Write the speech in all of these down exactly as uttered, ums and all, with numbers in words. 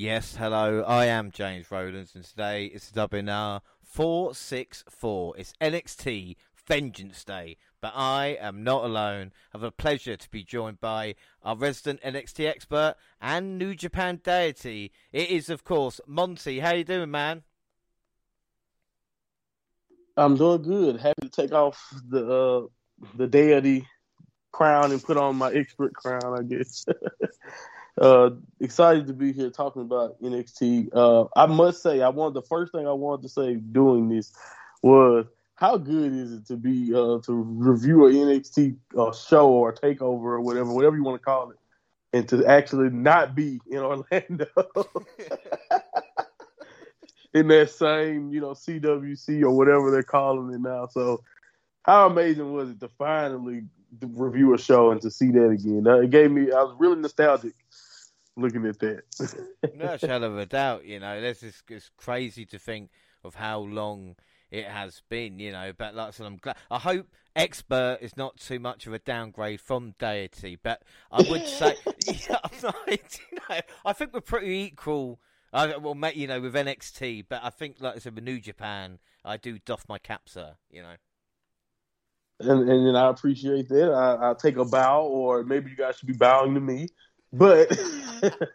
Yes, hello, I am James Rowlands, and today it's W N R four sixty-four. It's N X T Vengeance Day, but I am not alone. I have a pleasure to be joined by our resident N X T expert and New Japan deity. It is, of course, Monty. How you doing, man? I'm doing good. Happy to take off the uh, the deity crown and put on my expert crown, I guess. Uh, excited to be here talking about N X T. Uh, I must say, I wanted the first thing I wanted to say doing this was how good is it to be uh, to review an N X T uh, show or takeover or whatever, whatever you want to call it, and to actually not be in Orlando in that same, you know, C W C or whatever they're calling it now. So, how amazing was it to finally review a show and to see that again? Uh, it gave me, I was really nostalgic looking at that. No shadow of a doubt, you know. This is, it's crazy to think of how long it has been, you know. But like I said, I'm glad. I hope expert is not too much of a downgrade from deity. But I would say, yeah, I'm not, you know, I think we're pretty equal. I, well, you know, with N X T. But I think, like I said, with New Japan, I do doff my cap, sir. You know. And and, and I appreciate that. I, I take a bow, or maybe you guys should be bowing to me. But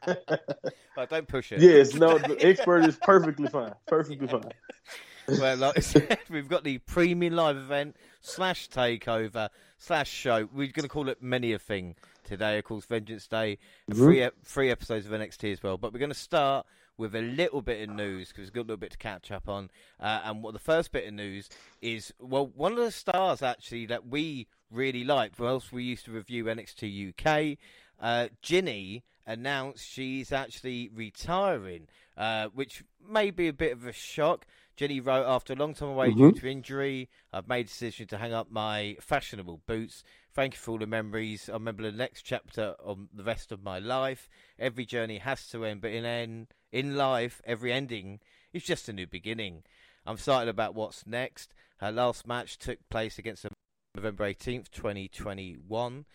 oh, don't push it. Yes, no, the expert is perfectly fine. Perfectly yeah. fine. Well, like I said, we've got the premium live event slash takeover slash show. We're going to call it many a thing today. Of course, Vengeance Day. Mm-hmm. Three three episodes of N X T as well. But we're going to start with a little bit of news because we've got a little bit to catch up on. Uh, and what the first bit of news is, well, one of the stars actually that we really liked. Well, else we used to review N X T U K. Uh, Jinny announced she's actually retiring, uh, which may be a bit of a shock. Jinny wrote, after a long time away mm-hmm. due to injury, I've made a decision to hang up my fashionable boots. Thank you for all the memories. I remember the next chapter on the rest of my life. Every journey has to end, but in end, in life, every ending is just a new beginning. I'm excited about what's next. Her last match took place against November eighteenth, twenty twenty-one.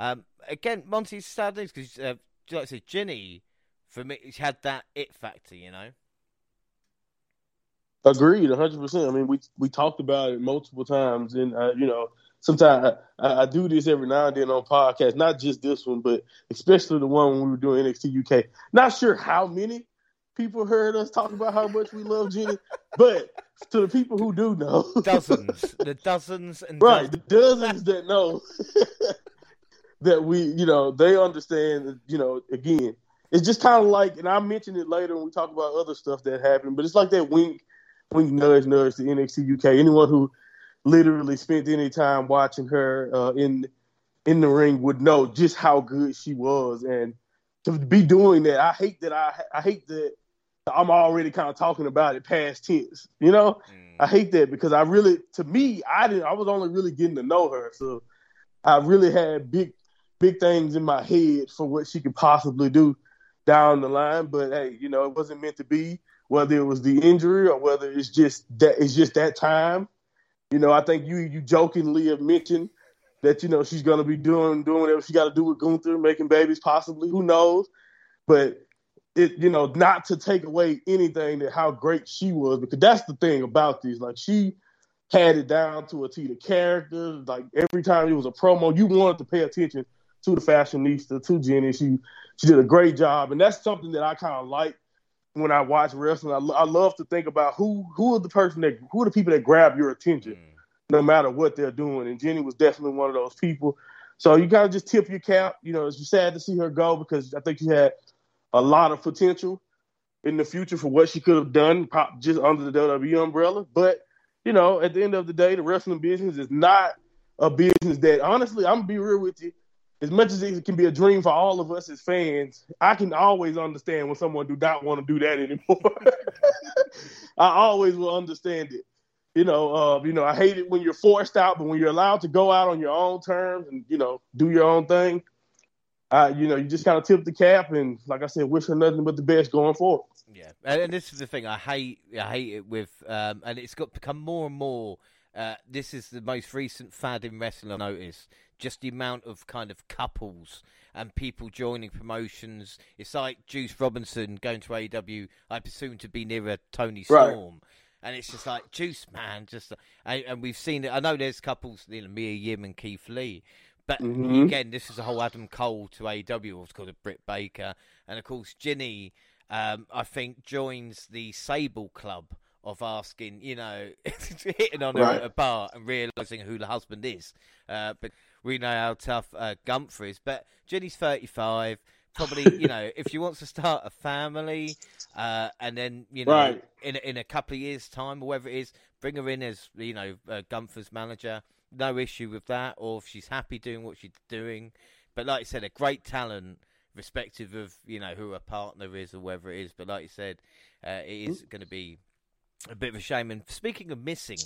Um, again, Monty's sad news because, uh, like I said, Jinny, for me, she had that it factor, you know? Agreed, one hundred percent. I mean, we we talked about it multiple times, and, uh, you know, sometimes I, I do this every now and then on podcasts, not just this one, but especially the one when we were doing N X T U K. Not sure how many people heard us talk about how much we love Jinny, but to the people who do know. Dozens. The dozens and right, dozens. The dozens that know. That we, you know, they understand, you know, again, it's just kind of like, and I mentioned it later when we talk about other stuff that happened, but it's like that wink, wink, nudge, nudge to N X T U K. Anyone who literally spent any time watching her uh, in in the ring would know just how good she was, and to be doing that, I hate that I I hate that I'm already kind of talking about it past tense, you know. Mm. I hate that because I really, to me, I didn't, I was only really getting to know her, so I really had big. big things in my head for what she could possibly do down the line. But, hey, you know, it wasn't meant to be, whether it was the injury or whether it's just that it's just that time. You know, I think you you jokingly have mentioned that, you know, she's going to be doing doing whatever she got to do with Gunther, making babies possibly. Who knows? But, it you know, not to take away anything that how great she was, because that's the thing about this. Like, she had it down to a T. The character, like, every time it was a promo, you wanted to pay attention to the fashionista, to Jinny. She she did a great job. And that's something that I kind of like when I watch wrestling. I, I love to think about who who are the person that who are the people that grab your attention, mm. no matter what they're doing. And Jinny was definitely one of those people. So you kind of just tip your cap. You know, it's sad to see her go because I think she had a lot of potential in the future for what she could have done pop, just under the W W E umbrella. But, you know, at the end of the day, the wrestling business is not a business that, honestly, I'm going to be real with you. As much as it can be a dream for all of us as fans, I can always understand when someone do not want to do that anymore. I always will understand it. You know, uh, you know, I hate it when you're forced out, but when you're allowed to go out on your own terms and, you know, do your own thing, uh, you know, you just kind of tip the cap and, like I said, wish her nothing but the best going forward. Yeah, and, and this is the thing I hate. I hate it with, um, and it's got become more and more. Uh, this is the most recent fad in wrestling I've noticed. just the amount of kind of couples and people joining promotions. It's like Juice Robinson going to A E W, I presume to be nearer Tony Storm. Right. And it's just like, Juice, man, just and, and we've seen it. I know there's couples, you know, Mia Yim and Keith Lee. But mm-hmm. again, this is a whole Adam Cole to A E W, it's called a Britt Baker. And of course, Jinny, um, I think, joins the Sable Club of asking, you know, hitting on her right. at a bar and realising who the husband is. Uh, but we know how tough uh, Gunther is. But Jinny's thirty-five. Probably, you know, if she wants to start a family, uh, and then, you know, right. in in a couple of years' time, or whatever it is, bring her in as, you know, uh, Gunther's manager. No issue with that. Or if she's happy doing what she's doing. But like you said, a great talent, respective of, you know, who her partner is or whatever it is. But like you said, uh, it is going to be a bit of a shame. And speaking of missing,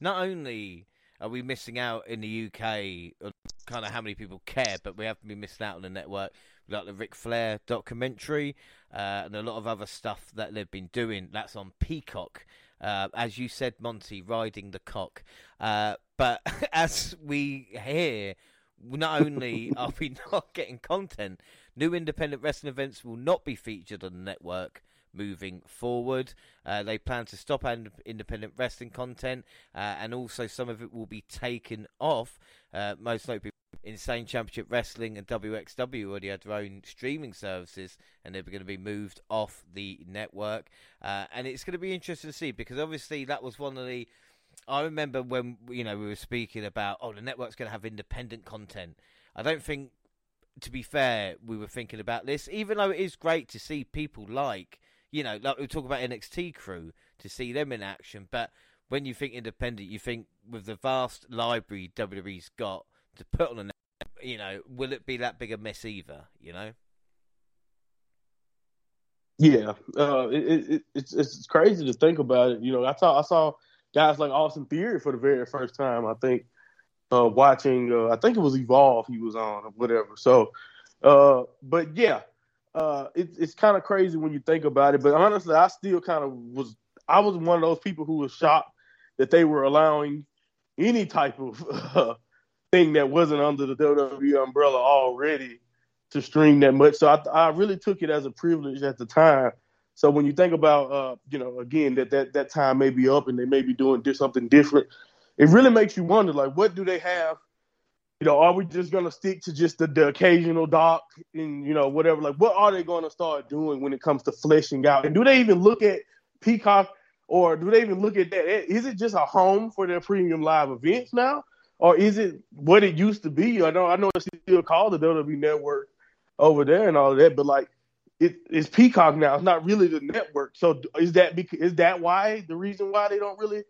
not only are we missing out in the U K on kind of how many people care, but we have been missing out on the network, like the Ric Flair documentary, uh, and a lot of other stuff that they've been doing. That's on Peacock. Uh, as you said, Monty, riding the cock. Uh, but as we hear, not only are we not getting content, new independent wrestling events will not be featured on the network moving forward. Uh, they plan to stop independent wrestling content, uh, and also some of it will be taken off. Uh, most notably, Insane Championship Wrestling and W X W already had their own streaming services, and they're going to be moved off the network. Uh, and it's going to be interesting to see, because obviously that was one of the... I remember when, you know, we were speaking about, oh, the network's going to have independent content. I don't think, to be fair, we were thinking about this, even though it is great to see people like, you know, like we talk about N X T crew, to see them in action. But when you think independent, you think with the vast library W W E's got to put on a, you know, will it be that big a mess either, you know? Yeah, uh, it, it, it's it's crazy to think about it. You know, I saw I saw guys like Austin Theory for the very first time, I think, uh, watching, uh, I think it was Evolve he was on or whatever. So, uh, but yeah, uh, it, it's kind of crazy when you think about it. But honestly, I still kind of was, I was one of those people who was shocked that they were allowing any type of uh, thing that wasn't under the W W E umbrella already to stream that much. So I, I really took it as a privilege at the time. So when you think about, uh, you know, again, that, that that time may be up and they may be doing something different, it really makes you wonder, like, what do they have? You know, are we just going to stick to just the, the occasional doc and, you know, whatever? Like, what are they going to start doing when it comes to fleshing out? And do they even look at Peacock, or do they even look at that? Is it just a home for their premium live events now? Or is it what it used to be? I know, I know it's still called the W W E Network over there and all of that, but like it, it's Peacock now. It's not really the network. So is that because, is that why the reason why they don't really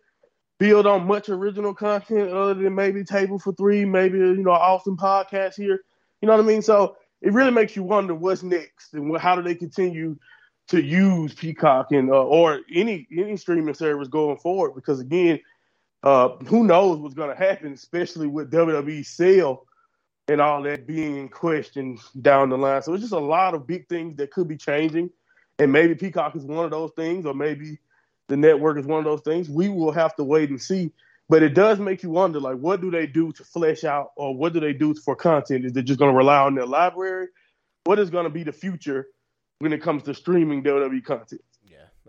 build on much original content other than maybe Table for Three, maybe, you know, Austin podcast here? You know what I mean? So it really makes you wonder what's next and what, how do they continue to use Peacock and uh, or any any streaming service going forward? Because again, Uh, who knows what's going to happen, especially with W W E sale and all that being in question down the line. So it's just a lot of big things that could be changing, and maybe Peacock is one of those things, or maybe the network is one of those things. We will have to wait and see, but it does make you wonder, like, what do they do to flesh out, or what do they do for content? Is they just going to rely on their library? What is going to be the future when it comes to streaming W W E content?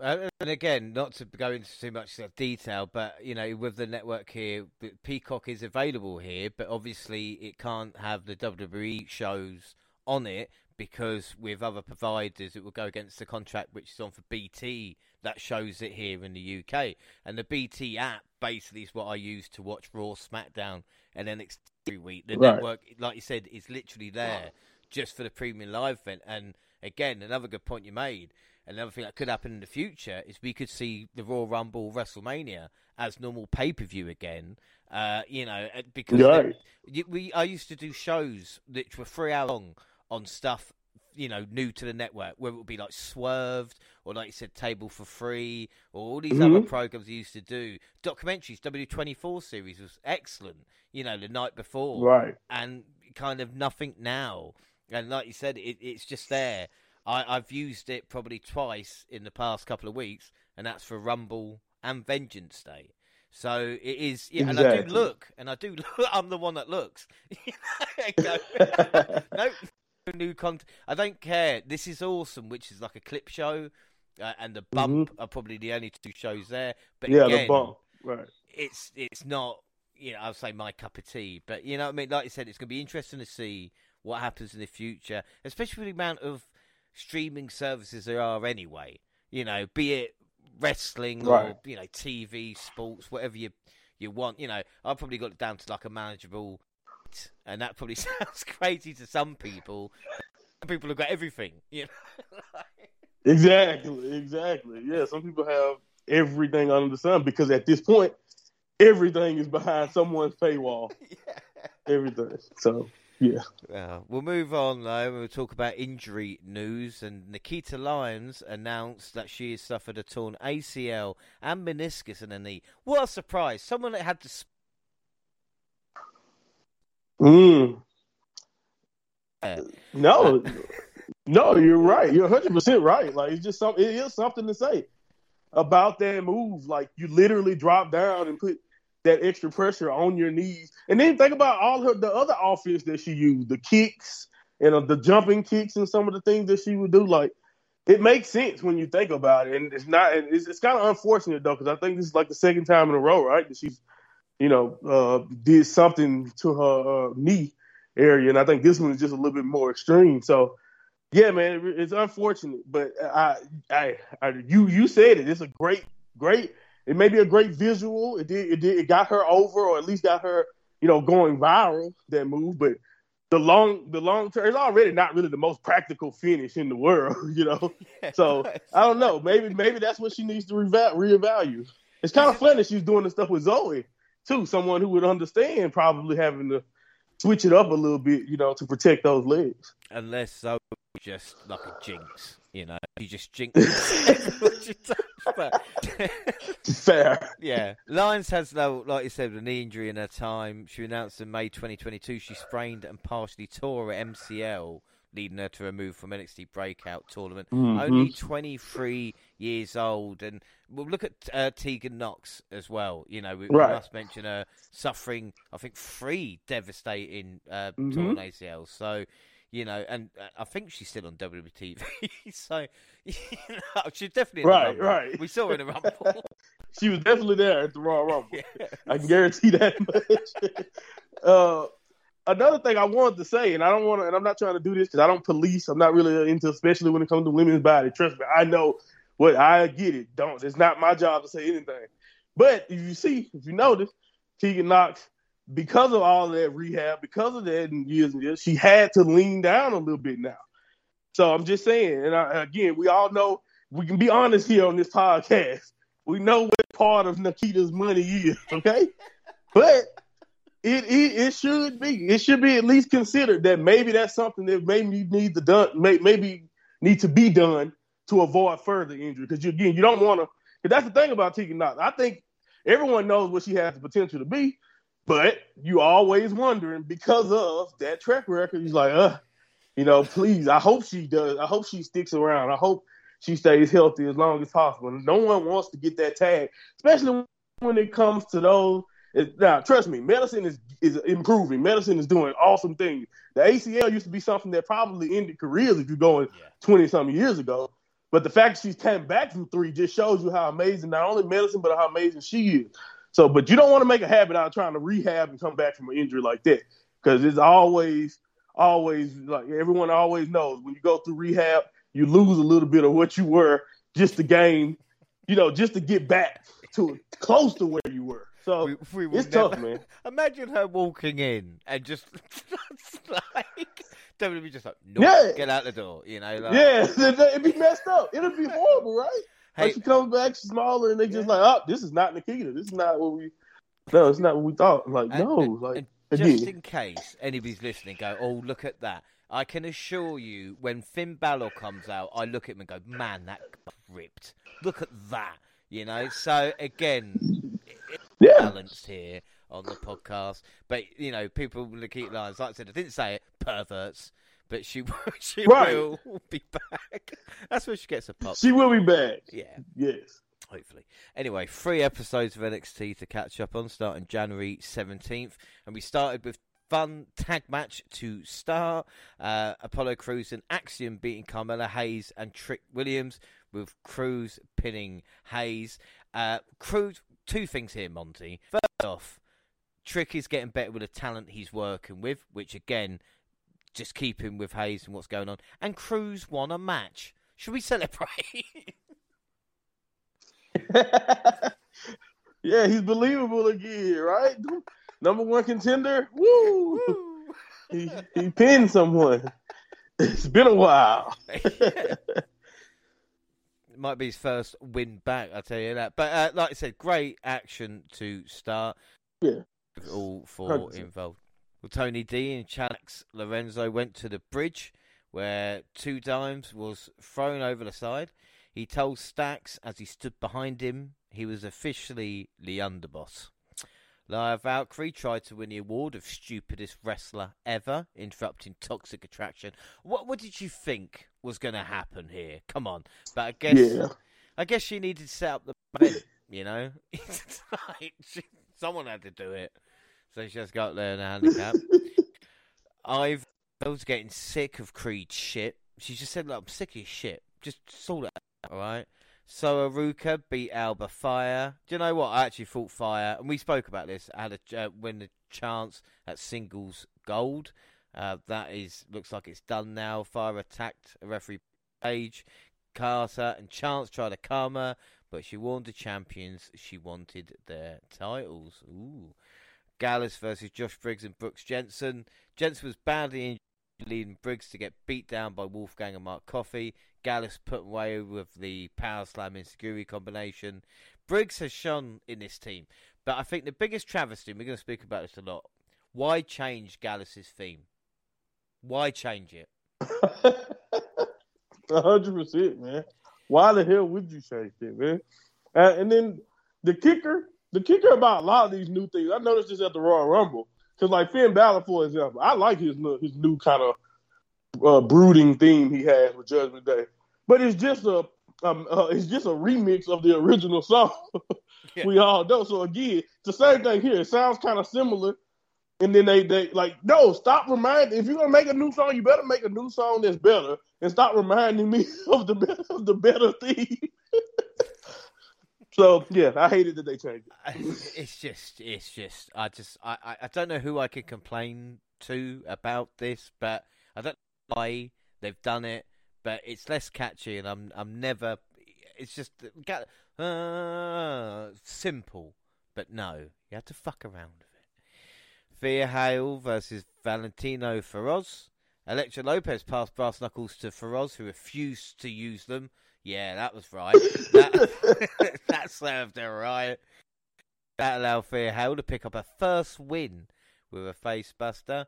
And again, not to go into too much detail, but, you know, with the network here, Peacock is available here, but obviously it can't have the W W E shows on it, because with other providers, it will go against the contract which is on for B T that shows it here in the U K. And the B T app basically is what I use to watch Raw, SmackDown, and N X T every week. The right. network, like you said, is literally there right. just for the premium live event. And again, another good point you made. Another thing that could happen in the future is we could see the Royal Rumble, WrestleMania as normal pay-per-view again. Uh, you know, because yes. they, we I used to do shows which were three hours long on stuff, you know, new to the network, whether it would be like Swerved or, like you said, Table for Free or all these mm-hmm. other programs you used to do. Documentaries, W twenty-four series was excellent, you know, the night before. Right. And kind of nothing now. And like you said, it, it's just there. I, I've used it probably twice in the past couple of weeks, and that's for Rumble and Vengeance Day. So it is, yeah, exactly. and I do look, and I do look, I'm the one that looks. no, no new content. I don't care. This is awesome, which is like a clip show, uh, and the bump mm-hmm. are probably the only two shows there. But yeah, again, the bump, right? It's it's not, you know, I'll say my cup of tea, but you know what I mean. Like you said, it's going to be interesting to see what happens in the future, especially with the amount of streaming services there are anyway. You know, be it wrestling or right. you know, T V, sports, whatever you you want. You know, I've probably got it down to like a manageable, and that probably sounds crazy to some people. Some people have got everything. You know? like... Exactly, exactly. Yeah, some people have everything under the sun because at this point, everything is behind someone's paywall. yeah. Everything. So. Yeah. Well, we'll move on though. We'll talk about injury news. And Nikita Lyons announced that she has suffered a torn A C L and meniscus in her knee. What a surprise! Someone that had to. Mm. Yeah. No, no, you're right. You're one hundred percent right. Like it's just something. It is something to say about that move. Like you literally drop down and put that extra pressure on your knees. And then think about all her the other offense that she used, the kicks and uh, the jumping kicks and some of the things that she would do. Like, it makes sense when you think about it. And it's not, it's, it's kind of unfortunate though, because I think this is like the second time in a row, right, that she's, you know, uh, did something to her uh, knee area. And I think this one is just a little bit more extreme. So, yeah, man, it, it's unfortunate. But I, I, I, you, you said it. It's a great, great. It may be a great visual. It did, it did. It got her over, or at least got her, you know, going viral. That move, but the long, the long term, it's already not really the most practical finish in the world, you know. Yeah, so no, I don't know. Maybe, maybe that's what she needs to reevaluate. Re-evalu. It's kind of funny that she's doing the stuff with Zoe too. Someone who would understand probably having to switch it up a little bit, you know, to protect those legs. Unless Zoe just like a jinx, you know, you just jinx. But fair. Yeah. Lyons has, though, like you said, a knee injury in her time. She announced in May twenty twenty-two she sprained and partially tore her M C L, leading her to remove from N X T Breakout Tournament. Mm-hmm. Only twenty-three years old. And we'll look at uh, Tegan Nox as well. You know, we, right. we must mention her suffering, I think, three devastating uh, mm-hmm. torn A C Ls. So, you know, and I think she's still on W W E T V, so you know, she's definitely in the right, Rumble. Right. We saw her in the Rumble. She was definitely there at the Royal Rumble. Yeah. I can guarantee that much. uh, another thing I wanted to say, and I don't want to, and I'm not trying to do this because I don't police. I'm not really into, especially when it comes to women's body. Trust me, I know what I get. It don't. It's not my job to say anything. But if you see, if you notice, Tegan Nox, because of all that rehab, because of that and years and years, she had to lean down a little bit now. So I'm just saying, and I, again, we all know, we can be honest here on this podcast. We know what part of Nikita's money is, okay? But it, it it should be, it should be at least considered that maybe that's something that maybe need to done, maybe need to be done to avoid further injury. Because you, again, you don't want to. Because that's the thing about Tegan Nox. I think everyone knows what she has the potential to be. But you always wondering because of that track record. He's like, uh, you know, please. I hope she does. I hope she sticks around. I hope she stays healthy as long as possible. No one wants to get that tag, especially when it comes to those. Now, trust me, medicine is, is improving. Medicine is doing awesome things. The A C L used to be something that probably ended careers if you're going twenty-something years ago. But the fact that she's came back from three just shows you how amazing not only medicine, but how amazing she is. So, but you don't want to make a habit out of trying to rehab and come back from an injury like that, because it's always, always like everyone always knows when you go through rehab, you lose a little bit of what you were just to gain, you know, just to get back to close to where you were. So we, we will it's never, tough, man. Imagine her walking in and just like W W E just like, no, yeah. get out the door, you know? Like, yeah, it'd be messed up. It'd be horrible, right? Hey, like she comes back, she's smaller, and they yeah. just like, oh, this is not Nikita. This is not what we. No, it's not what we thought. Like, and, no, and, like and just in case anybody's listening, go, oh, look at that. I can assure you, when Finn Balor comes out, I look at him and go, man, that ripped. Look at that, you know. So again, it's yeah. balanced here on the podcast, but you know, people will keep lying. Like I said, I didn't say it, perverts. But she, she right. will be back. That's where she gets a pop. She will be back. Yeah. Yes. hopefully. Anyway, three episodes of N X T to catch up on, starting January seventeenth. And we started with fun tag match to start. Uh, Apollo Crews and Axiom beating Carmella Hayes and Trick Williams, with Crews pinning Hayes. Uh, Crews, two things here, Monty. First off, Trick is getting better with the talent he's working with, which again, just keep him with Hayes and what's going on. And Crews won a match. Should we celebrate? Yeah, he's believable again, right? Number one contender. Woo! Woo. he, he pinned someone. It's been a while. Yeah. It might be his first win back, I'll tell you that. But uh, like I said, great action to start. Yeah. All four one hundred percent involved. Well, Tony D and Chalex Lorenzo went to the bridge where Two Dimes was thrown over the side. He told Stax as he stood behind him he was officially the underboss. Lia Valkyrie tried to win the award of stupidest wrestler ever, interrupting Toxic Attraction. What what did you think was going to happen here? Come on. But I guess yeah. I guess she needed to set up the event, you know? It's like she, someone had to do it. So she just got there in a handicap. I've I was getting sick of Creed shit. She just said, look, I'm sick of shit. Just sort it out, all right? So Aruka beat Alba Fyre. Do you know what? I actually thought Fyre, and we spoke about this, had a uh, win the chance at singles gold. Uh, that is looks like it's done now. Fyre attacked a referee Page, Carter, and Chance tried to calm her, but she warned the champions she wanted their titles. Ooh. Gallus versus Josh Briggs and Brooks Jensen. Jensen was badly injured, leading Briggs to get beat down by Wolfgang and Mark Coffey. Gallus put away with the power slam and Seguri combination. Briggs has shone in this team, but I think the biggest travesty, and we're going to speak about this a lot, why change Gallus's theme? Why change it? one hundred percent, man. Why the hell would you change it, man? Uh, and then the kicker, the kicker about a lot of these new things, I noticed this at the Royal Rumble. Because, like, Finn Balor, for example, I like his look, his new kind of uh, brooding theme he has with Judgment Day. But it's just a um, uh, it's just a remix of the original song. Yeah. We all know. So, again, it's the same thing here. It sounds kind of similar. And then they, they like, no, stop reminding. If you're going to make a new song, you better make a new song that's better. And stop reminding me of the, be- of the better theme. So, yeah, I hated that they changed it. It's just, it's just, I just, I, I don't know who I can complain to about this, but I don't know why they've done it, but it's less catchy, and I'm, I'm never, it's just, uh, simple, but no, you have to fuck around with it. Thea Hale versus Valentino Feroz. Electra Lopez passed brass knuckles to Feroz, who refused to use them. Yeah, that was right. That, that served her right. That allowed Thea Hale to pick up her first win with a face buster.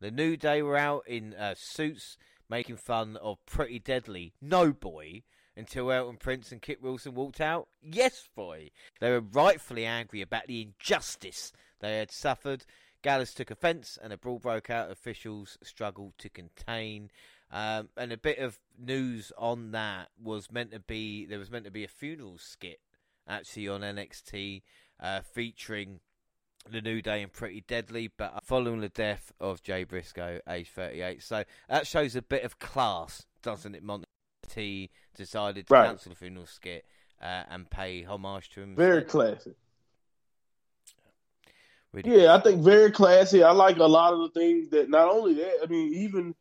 The New Day were out in uh, suits making fun of Pretty Deadly. No, boy. Until Elton Prince and Kit Wilson walked out. Yes, boy. They were rightfully angry about the injustice they had suffered. Gallus took offence and a brawl broke out. Officials struggled to contain. Um, and a bit of news on that was meant to be, there was meant to be a funeral skit actually on N X T uh, featuring The New Day and Pretty Deadly, but following the death of Jay Briscoe, age thirty-eight. So that shows a bit of class, doesn't it, Monty? T decided to right. cancel the funeral skit uh, and pay homage to him. Very classy. Really yeah, good. I think very classy. I like a lot of the things that, not only that, I mean, even...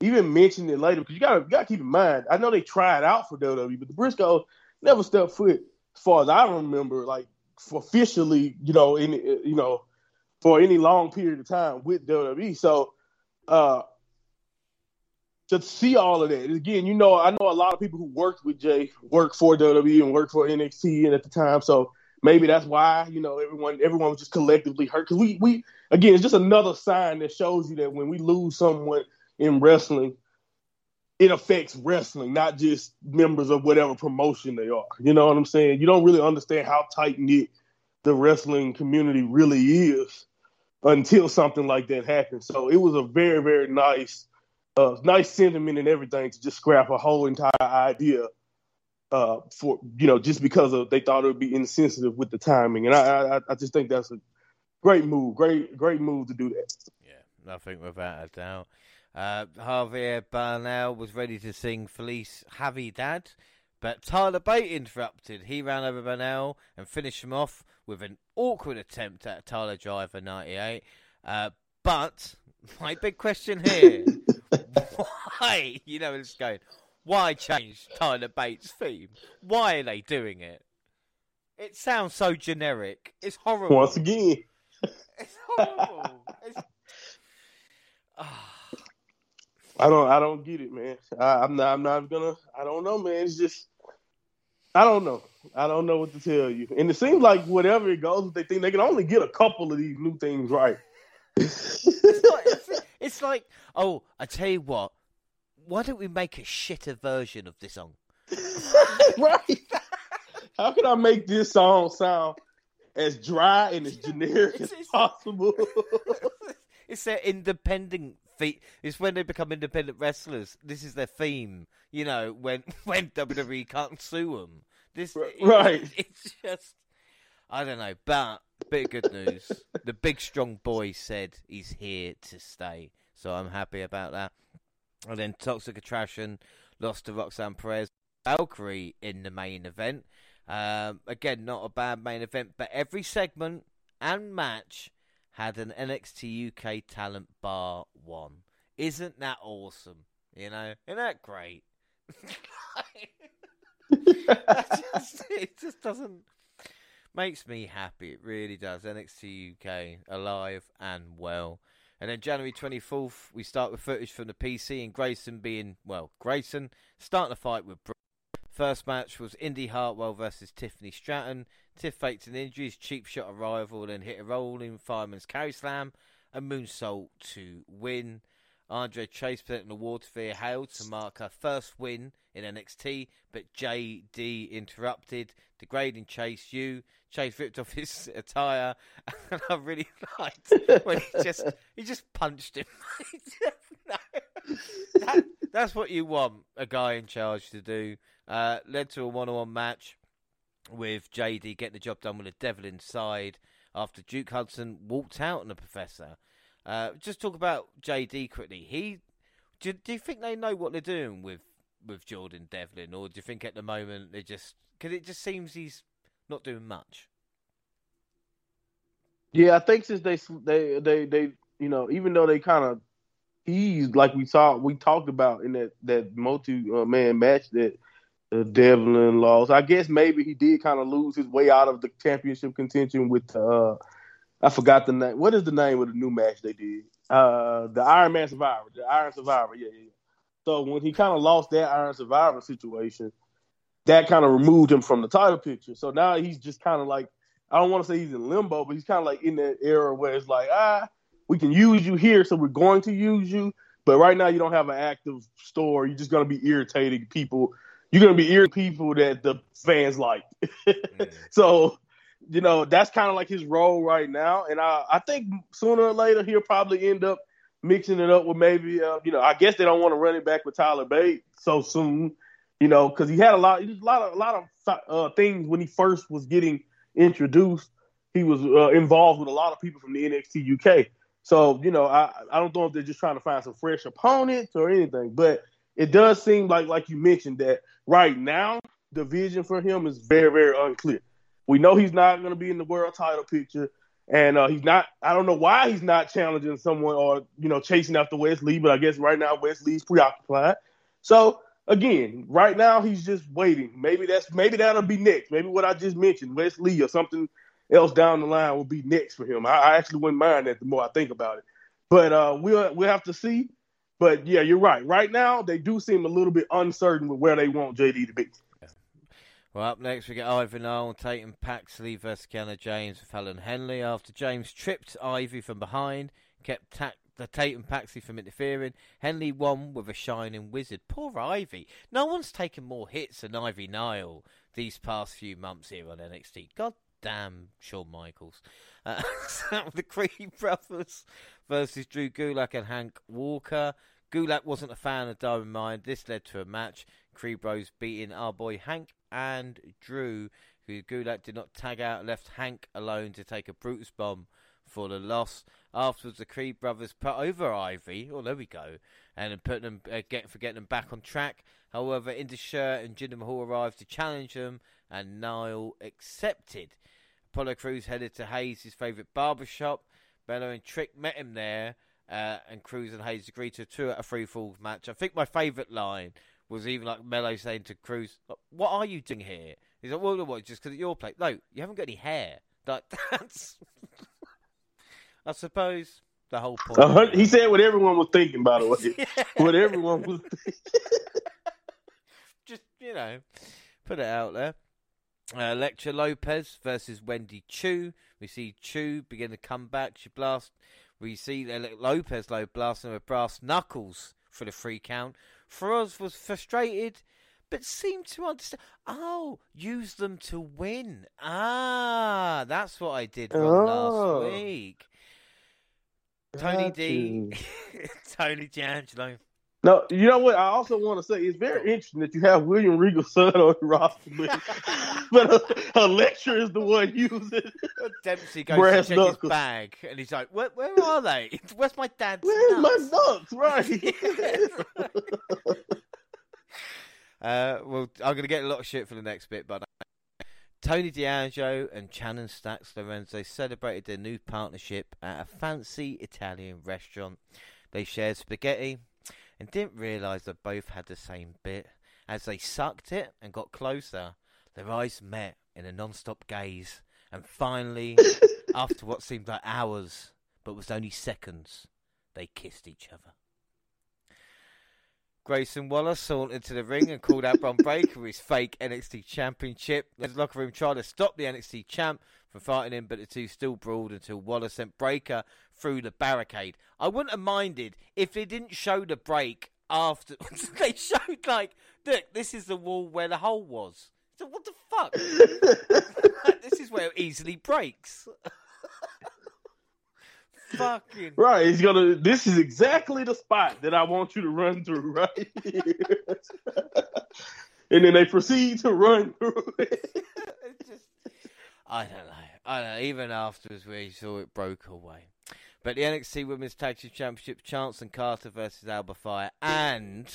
Even mentioned it later, because you gotta, gotta keep in mind, I know they tried out for W W E, but the Briscoes never stepped foot, as far as I remember, like officially, you know, in you know, for any long period of time with W W E. So, uh, to see all of that again, you know, I know a lot of people who worked with Jay worked for W W E and worked for N X T, and at the time, so maybe that's why, you know, everyone everyone was just collectively hurt. Because we we again, it's just another sign that shows you that when we lose someone in wrestling, it affects wrestling, not just members of whatever promotion they are. You know what I'm saying? You don't really understand how tight-knit the wrestling community really is until something like that happens. So it was a very, very nice, uh, nice sentiment and everything to just scrap a whole entire idea uh, for, you know, just because of they thought it would be insensitive with the timing. And I, I, I just think that's a great move, great, great move to do that. Yeah, nothing without a doubt. Uh, Javier Barnell was ready to sing Feliz Navidad, but Tyler Bate interrupted. He ran over Barnell and finished him off with an awkward attempt at Tyler Driver ninety-eight. Uh, but my big question here, why, you know, it's going, why change Tyler Bates' theme? Why are they doing it? It sounds so generic. It's horrible. Once again. It's horrible. It's... Oh. I don't I don't get it, man. I, I'm not I'm not gonna I don't know, man. It's just I don't know. I don't know what to tell you. And it seems like whatever it goes with they think they can only get a couple of these new things right. it's, not, it's, it's like, oh, I tell you what, why don't we make a shitter version of this song? Right. How can I make this song sound as dry and as generic it's, it's, as possible? It's their independent feat. It's when they become independent wrestlers. This is their theme. You know, when when W W E can't sue them. This right. It, it's just, I don't know. But bit of good news. The big strong boy said he's here to stay. So I'm happy about that. And then Toxic Attraction lost to Roxanne Perez. Valkyrie in the main event. Um, again, not a bad main event, but every segment and match had an N X T U K talent bar one. Isn't that awesome? You know, isn't that great? that just, it just doesn't... Makes me happy. It really does. N X T U K alive and well. And then January twenty-fourth, we start with footage from the P C and Grayson being, well, Grayson starting a fight with Brooks. First match was Indy Hartwell versus Tiffany Stratton. Tiff faked an injury, cheap shot arrival, then hit a rolling fireman's carry slam and moonsault to win. Andre Chase presenting the award to Thea Hale to mark her first win in N X T, but J D interrupted, degrading Chase U. Chase ripped off his attire, and I really liked when he just he just punched him. No. that, that's what you want a guy in charge to do. Uh, led to a one-on-one match with J D getting the job done with a devil inside after Duke Hudson walked out on the professor. Uh, just talk about J D quickly. He, do, do you think they know what they're doing with, with Jordan Devlin, or do you think at the moment they just because it just seems he's not doing much? Yeah, I think since they they they, they you know, even though they kind of eased, like we saw we talked about in that that multi uh, man match that uh, Devlin lost. I guess maybe he did kind of lose his way out of the championship contention with. Uh, I forgot the name. What is the name of the new match they did? Uh, the Iron Man Survivor. The Iron Survivor, yeah, yeah. So when he kind of lost that Iron Survivor situation, that kind of removed him from the title picture. So now he's just kind of like, I don't want to say he's in limbo, but he's kind of like in that era where it's like, ah, we can use you here, so we're going to use you. But right now you don't have an active story. You're just going to be irritating people. You're going to be irritating people that the fans like. Mm. So... You know, that's kind of like his role right now. And I, I think sooner or later he'll probably end up mixing it up with maybe, uh, you know, I guess they don't want to run it back with Tyler Bate so soon, you know, because he had a lot, he was a lot of, a lot of uh, things when he first was getting introduced. He was uh, involved with a lot of people from the N X T U K. So, you know, I, I don't know if they're just trying to find some fresh opponents or anything, but it does seem like, like you mentioned, that right now the vision for him is very, very unclear. We know he's not going to be in the world title picture, and uh, he's not. I don't know why he's not challenging someone or, you know, chasing after Wes Lee, but I guess right now Wes Lee's preoccupied. So again, right now he's just waiting. Maybe that's maybe that'll be next. Maybe what I just mentioned, Wes Lee or something else down the line, will be next for him. I, I actually wouldn't mind that the more I think about it, but uh, we'll we'll have to see. But yeah, you're right. Right now they do seem a little bit uncertain with where they want J D to be. Well, up next we get Ivy Nile taking Paxley versus Kiana James with Fallon Henley after James tripped Ivy from behind, kept ta- the Tate and Paxley from interfering. Henley won with a shining wizard. Poor Ivy. No one's taken more hits than Ivy Nile these past few months here on N X T. God damn Shawn Michaels. Uh, the Creed Brothers versus Drew Gulak and Hank Walker. Gulak wasn't a fan of Diamond Mine. This led to a match. Creed Bros beating our boy Hank and Drew, who Gulak did not tag out, left Hank alone to take a Brutus Bomb for the loss. Afterwards, the Creed Brothers put over Ivy. Oh, there we go. And put them uh, get, for getting them back on track. However, Indusher and Jinder Mahal arrived to challenge them, and Niall accepted. Apollo Crews headed to Hayes' favourite barbershop. Bello and Trick met him there, uh, and Crews and Hayes agreed to a two out of three falls match. I think my favourite line was even like Mello saying to Crews, "What are you doing here?" He's like, "Well, what? Just because it's your place? No, you haven't got any hair." Like that's, I suppose, the whole point. Uh, he said what everyone was thinking, by the way. Yeah. What everyone was thinking. Just, you know, put it out there. Uh, Electra Lopez versus Wendy Chu. We see Chu begin to come back. She blasts. We see Lopez though blasting with brass knuckles for the free count. Feroz was frustrated, but seemed to understand. Oh, use them to win. Ah, that's what I did wrong oh. last week. Tony D, Tony D'Angelo. No, you know what? I also want to say it's very interesting that you have William Regal's son on your roster, but, but a, a lecturer is the one using Dempsey goes brass to check knuckles. His bag, and he's like, "Where, where are they? Where's my dad's? Where's nuts? my nuts? Right?" Yes, right. uh, well, I'm gonna get a lot of shit for the next bit, but Tony D'Angelo and Channon Stax Lorenzo celebrated their new partnership at a fancy Italian restaurant. They shared spaghetti and didn't realise they both had the same bit. As they sucked it and got closer, their eyes met in a non-stop gaze. And finally, after what seemed like hours, but was only seconds, they kissed each other. Grayson Waller sauntered to the ring and called out Bron Breakker for his fake N X T championship. His locker room tried to stop the N X T champ from fighting him, but the two still brawled until Waller sent Breakker through the barricade. I wouldn't have minded if they didn't show the break after. They showed, like, look, this is the wall where the hole was. So what the fuck? This is where it easily breaks. Fucking right, he's gonna. This is exactly the spot that I want you to run through right here. And then they proceed to run through it. It's just, I don't know. I don't know. Even afterwards, we saw it broke away. But the N X T Women's Tag Team Championship, Chance and Carter versus Alba Fyre, and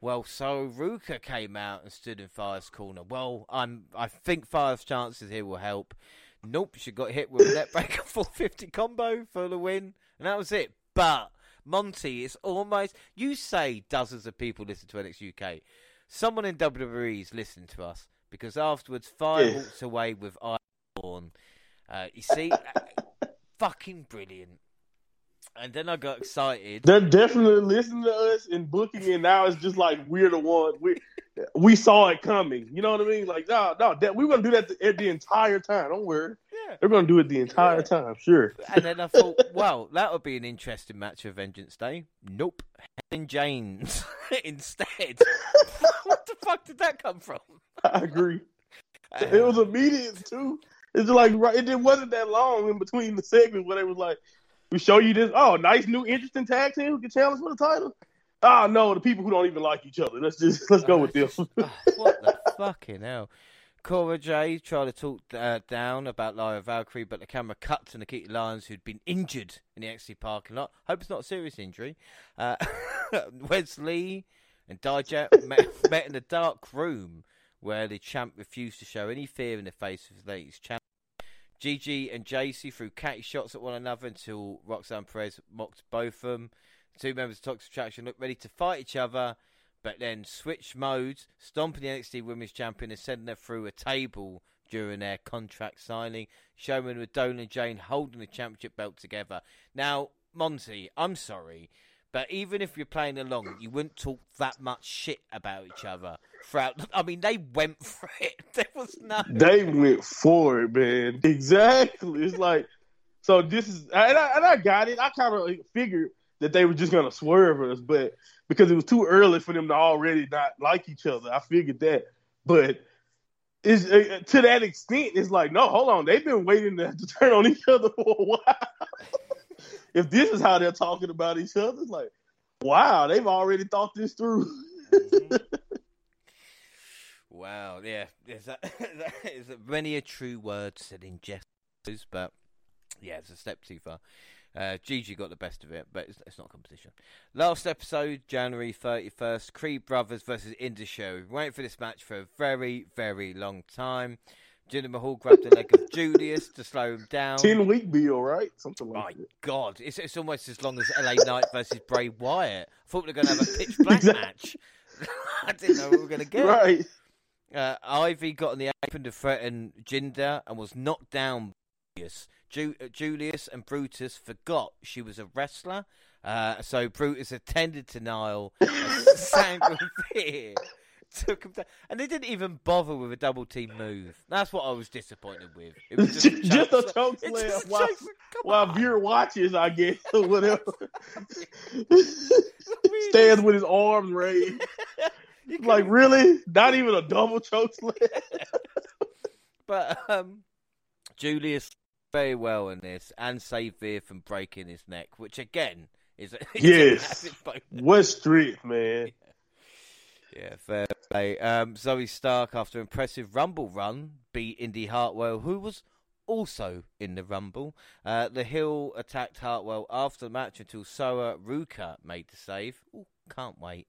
well, so Ruka came out and stood in Fyre's corner. Well, I'm. I think Fyre's chances here will help. Nope, she got hit with a net breaker four fifty combo for the win, and that was it. But, Monty, it's almost... You say dozens of people listen to N X T U K. Someone in W W E's listening to us, because afterwards, Fyre yeah. walks away with Ironborn. Uh, you see? Fucking brilliant. And then I got excited. They're definitely listening to us and booking, and now it's just like we're the ones. We we saw it coming. You know what I mean? Like, no, no, that, we were going to do that the, the entire time. Don't worry. Yeah. They're going to do it the entire yeah. time, sure. And then I thought, well, that would be an interesting match for Vengeance Day. Nope. Helen James instead. What the fuck did that come from? I agree. Um, it was immediate, too. It's like, it, it wasn't that long in between the segments where they was like, we show you this. Oh, nice new interesting tag team who can challenge for the title. Oh, no, the people who don't even like each other. Let's just let's go oh, with this. What the fucking hell? Cora Jade tried to talk uh, down about Lyra Valkyrie, but the camera cut to Nikita Lyons, who'd been injured in the N X T parking lot. Hope it's not a serious injury. Uh, Wes Lee and Dijak met, met in a dark room where the champ refused to show any fear in the face of the latest champ. Gigi and J C threw catty shots at one another until Roxanne Perez mocked both of them. The two members of Toxic Attraction looked ready to fight each other, but then switched modes, stomping the N X T Women's Champion and sending her through a table during their contract signing, showing with Dolan and Jane holding the championship belt together. Now, Monty, I'm sorry, but even if you're playing along, you wouldn't talk that much shit about each other throughout. I mean, they went for it. There was no. They went for it, man. Exactly. It's like, so this is, and I, and I got it. I kind of figured that they were just gonna swerve us, but because it was too early for them to already not like each other, I figured that. But it's uh, to that extent, it's like, no, hold on, they've been waiting to, to turn on each other for a while. If this is how they're talking about each other, it's like, wow, they've already thought this through. Mm-hmm. Wow, yeah. There's, a, there's many a true word said in jest, but yeah, it's a step too far. Uh, Gigi got the best of it, but it's, it's not a competition. Last episode, January thirty-first, Creed Brothers versus Indisho. We've been waiting for this match for a very, very long time. Jinder Mahal grabbed the leg of Julius to slow him down. ten-week bill, right? Something like that. My God, it's, it's almost as long as L A Knight versus Bray Wyatt. I thought we were going to have a pitch black exactly. match. I didn't know what we were going to get. Right. Uh, Ivy got on the apron to threaten Jinder and was knocked down by Julius. Ju- Julius and Brutus forgot she was a wrestler, uh, so Brutus attended to Nile and sang with fear. Took him down. And they didn't even bother with a double team move. That's what I was disappointed with. It was just, just a choke slam while, while Veer watches, I guess, or whatever. Stands with his arms raised. Like, really? Not even a double choke slam? But um, Julius very well in this and saved Veer from breaking his neck, which again is a, yes. What strength, man. Yeah. Yeah, fair play. Um, Zoe Stark, after an impressive Rumble run, beat Indy Hartwell, who was also in the Rumble. Uh, the Hill attacked Hartwell after the match until Soa Ruka made the save. Ooh, can't wait.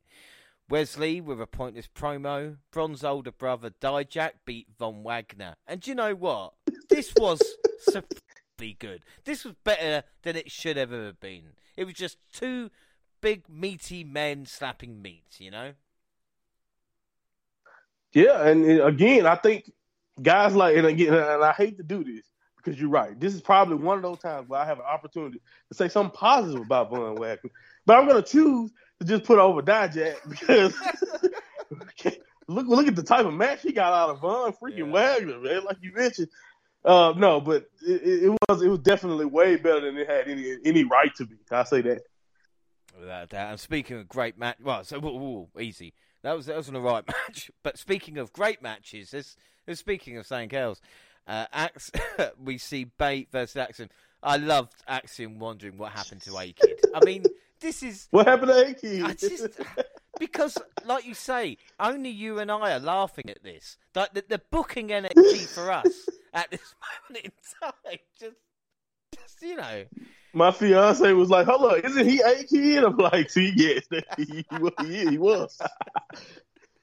Wes Lee with a pointless promo. Bron's older brother, Dijak, beat Von Wagner. And do you know what? This was surprisingly good. This was better than it should have ever been. It was just two big, meaty men slapping meat, you know? Yeah, and again, I think guys like, and again, and I hate to do this because you're right. This is probably one of those times where I have an opportunity to say something positive about Von Wagner, but I'm going to choose to just put over Dijak because look, look at the type of match he got out of Von freaking yeah. Wagner, man. Like you mentioned, uh, no, but it, it was it was definitely way better than it had any any right to be. I say that without a doubt. And speaking of great match, well, so ooh, ooh, easy. That was that wasn't a right match. But speaking of great matches, this, this speaking of something else, uh, Ax, we see Bate versus Axiom. I loved Axiom wondering what happened to A-Kid. I mean, this is... What happened to A-Kid? Because, like you say, only you and I are laughing at this. Like, they're the booking N X T for us at this moment in time. Just, just you know... My fiance was like, "Hold on, isn't he A-Kid?" I'm like, "See, yes, he, yeah, he was."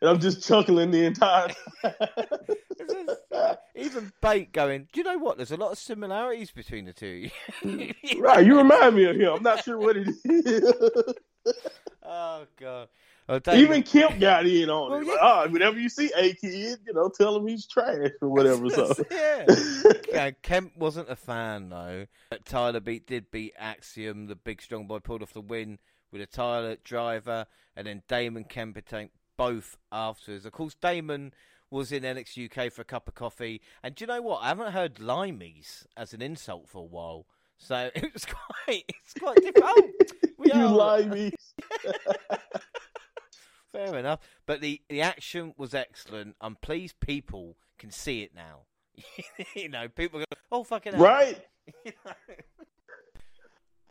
And I'm just chuckling the entire time. Even Bate going, "Do you know what? There's a lot of similarities between the two." Right, you remind me of him. I'm not sure what it is. Oh God! Well, even Kemp got in on well, it. Yeah. Like, oh, whenever you see A-Kid, you know, tell him he's trash or whatever. So yeah. Yeah, Kemp wasn't a fan though. But Tyler Bate did beat Axiom. The big strong boy pulled off the win with a Tyler driver, and then Damon Kemp attacked both afterwards. Of course, Damon was in N X T U K for a cup of coffee. And do you know what? I haven't heard limeys as an insult for a while, so it was quite it's quite different. Oh, we you limeys. Fair enough, but the, the action was excellent. I'm pleased people can see it now. You know, people go, "Oh, fucking hell." Right. You know?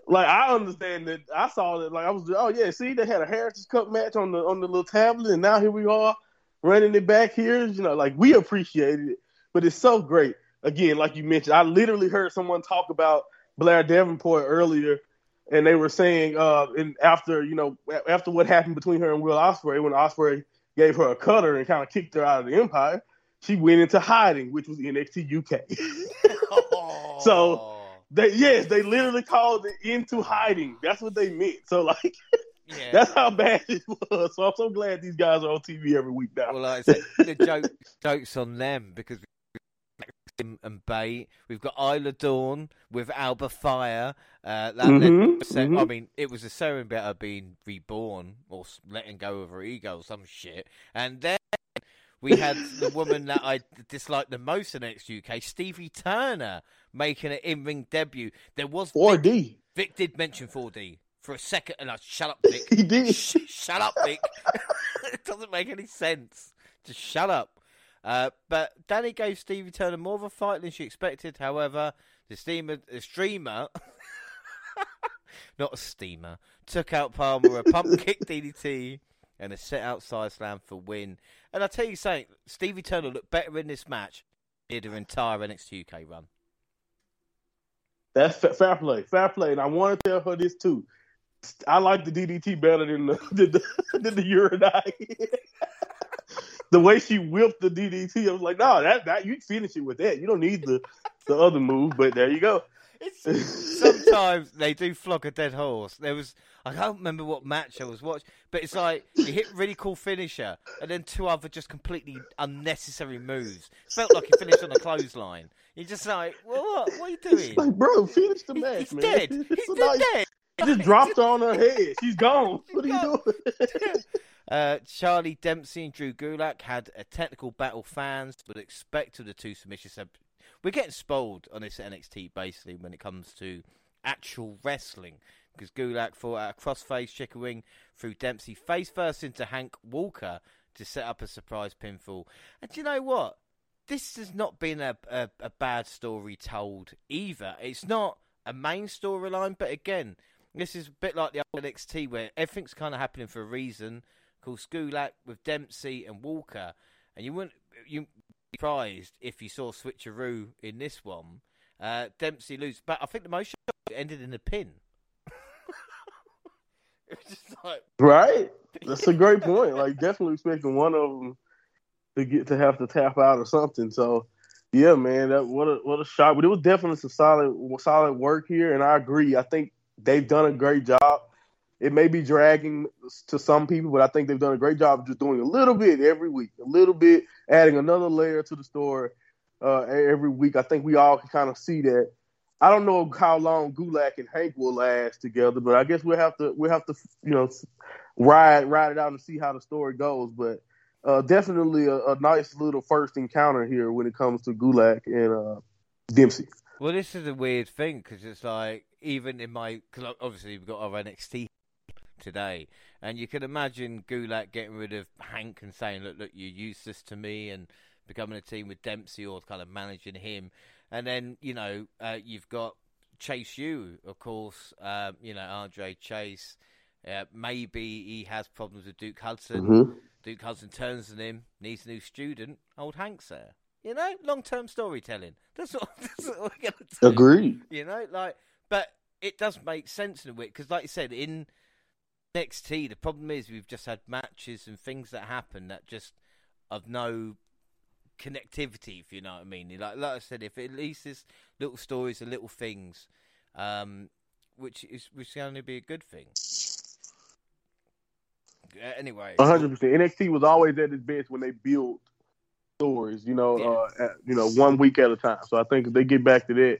Like I understand that. I saw that. Like I was, oh yeah, see, they had a Heritage Cup match on the on the little tablet, and now here we are running it back here. You know, like we appreciated it, but it's so great. Again, like you mentioned, I literally heard someone talk about Blair Davenport earlier. And they were saying, uh, and after you know, after what happened between her and Will Ospreay, when Ospreay gave her a cutter and kind of kicked her out of the Empire, she went into hiding, which was N X T U K. Oh. So, they, yes, they literally called it into hiding. That's what they meant. So, like, yeah. That's how bad it was. So I'm so glad these guys are on T V every week now. Well, like I said, the joke, jokes on them because. And Bate. We've got Isla Dawn with Alba Fyre. Uh, that mm-hmm, set, mm-hmm. I mean, it was a ceremony about her being reborn or letting go of her ego or some shit. And then we had the woman that I disliked the most in N X T U K, Stevie Turner, making an in-ring debut. There was four D. Vic, Vic did mention four D for a second, and I shut up, Vic. He did. Sh- shut up, Vic. It doesn't make any sense. Just shut up. Uh, but Danny gave Stevie Turner more of a fight than she expected. However, the streamer, the streamer not a steamer. Took out Palmer, a pump kick D D T, and a set outside slam for win. And I tell you something, Stevie Turner looked better in this match than did her entire N X T U K run. That's fair play, fair play, and I want to tell her this too. I like the D D T better than the than the, than the Uranai. The way she whipped the D D T, I was like, no, that that you finish it with that. You don't need the the other move, but there you go. It's, sometimes they do flog a dead horse. There was, I can't remember what match I was watching, but it's like you hit really cool finisher and then two other just completely unnecessary moves. Felt like you finished on a clothesline. You're just like, what? What are you doing? It's like, bro, finish the match, he's man. Dead. He's dead. He's nice... dead. He just dropped on her head. She's gone. What are you doing? Uh, Charlie Dempsey and Drew Gulak had a technical battle. Fans would expect of the two submissions. We're getting spoiled on this N X T, basically, when it comes to actual wrestling. Because Gulak fought out a crossface chicken wing through Dempsey face-first into Hank Walker to set up a surprise pinfall. And do you know what? This has not been a, a, a bad story told either. It's not a main storyline, but again, this is a bit like the old N X T where everything's kind of happening for a reason. Called Gulak with Dempsey and Walker. And you wouldn't... you. Surprised if you saw switcheroo in this one. Uh, Dempsey loses, but I think the most ended in a pin. It was just like... Right? That's a great point. Like, definitely expecting one of them to get to have to tap out or something. So, yeah, man, that what a what a shot. But it was definitely some solid solid work here, and I agree. I think they've done a great job. It may be dragging to some people, but I think they've done a great job of just doing a little bit every week, a little bit, adding another layer to the story uh, every week. I think we all can kind of see that. I don't know how long Gulak and Hank will last together, but I guess we'll have to we'll have to you know ride ride it out and see how the story goes. But uh, definitely a, a nice little first encounter here when it comes to Gulak and uh, Dempsey. Well, this is a weird thing because it's like even in my because obviously we've got our N X T today, and you can imagine Gulak getting rid of Hank and saying, look, look, you're useless to me, and becoming a team with Dempsey or kind of managing him. And then, you know, uh, you've got Chase U, of course, uh, you know, Andre Chase. Uh, maybe he has problems with Duke Hudson. Mm-hmm. Duke Hudson turns on him, needs a new student. Old Hank's there. You know, long-term storytelling. That's what, that's what we're going to do. Agreed. You know, like, but it does make sense in a way, because like you said, in N X T, the problem is we've just had matches and things that happen that just have no connectivity, if you know what I mean. Like, like I said, if at least it's little stories and little things, um, which is which can only be a good thing. Uh, anyway, one hundred percent. N X T was always at its best when they build stories, you know, yeah. uh, at, you know, one week at a time. So I think if they get back to that,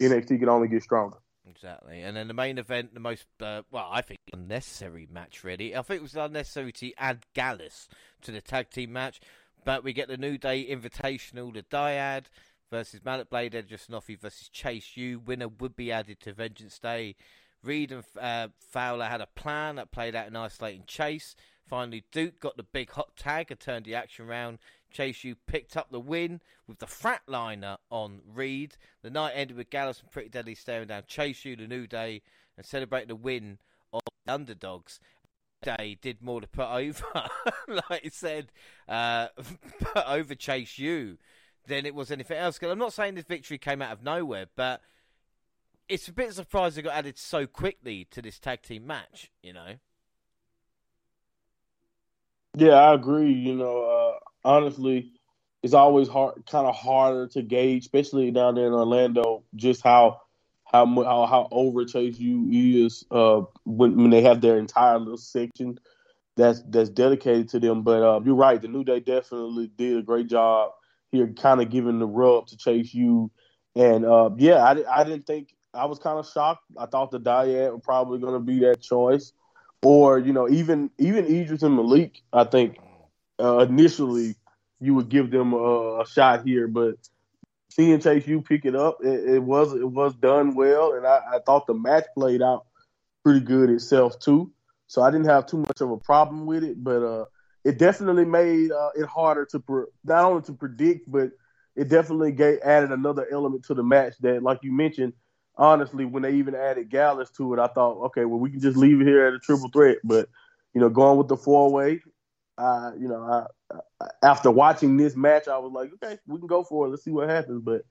N X T can only get stronger. Exactly. And then the main event, the most, uh, well, I think unnecessary match, really. I think it was unnecessary to add Gallus to the tag team match. But we get the New Day Invitational, the Dyad versus Mallet Blade, Ed Josnoffi versus Chase U. Winner would be added to Vengeance Day. Reed and uh, Fowler had a plan that played out in isolating Chase. Finally, Duke got the big hot tag and turned the action round. Chase U picked up the win with the Fratliner on Reed. The night ended with Gallus and Pretty Deadly staring down Chase U, the New Day, and celebrating the win on the Underdogs. Day did more to put over, like you said, uh, put over Chase U than it was anything else. I'm not saying this victory came out of nowhere, but it's a bit surprising it got added so quickly to this tag team match, you know. Yeah, I agree. You know, uh, honestly, it's always hard, kind of harder to gauge, especially down there in Orlando, just how how how, how over Chase U is uh, when when they have their entire little section that's that's dedicated to them. But uh, you're right, the New Day definitely did a great job here, kind of giving the rub to Chase U. And uh, yeah, I, I didn't think I was kind of shocked. I thought the Dyad were probably going to be that choice. Or, you know, even even Idris and Malik, I think, uh, initially you would give them a, a shot here. But seeing Chase U pick it up, it, it was it was done well. And I, I thought the match played out pretty good itself, too. So I didn't have too much of a problem with it. But uh, it definitely made uh, it harder to pre- not only to predict, but it definitely gave, added another element to the match that, like you mentioned, honestly, when they even added Gallus to it, I thought, okay, well, we can just leave it here at a triple threat. But, you know, going with the four-way, uh, you know, I, I, after watching this match, I was like, okay, we can go for it. Let's see what happens. But,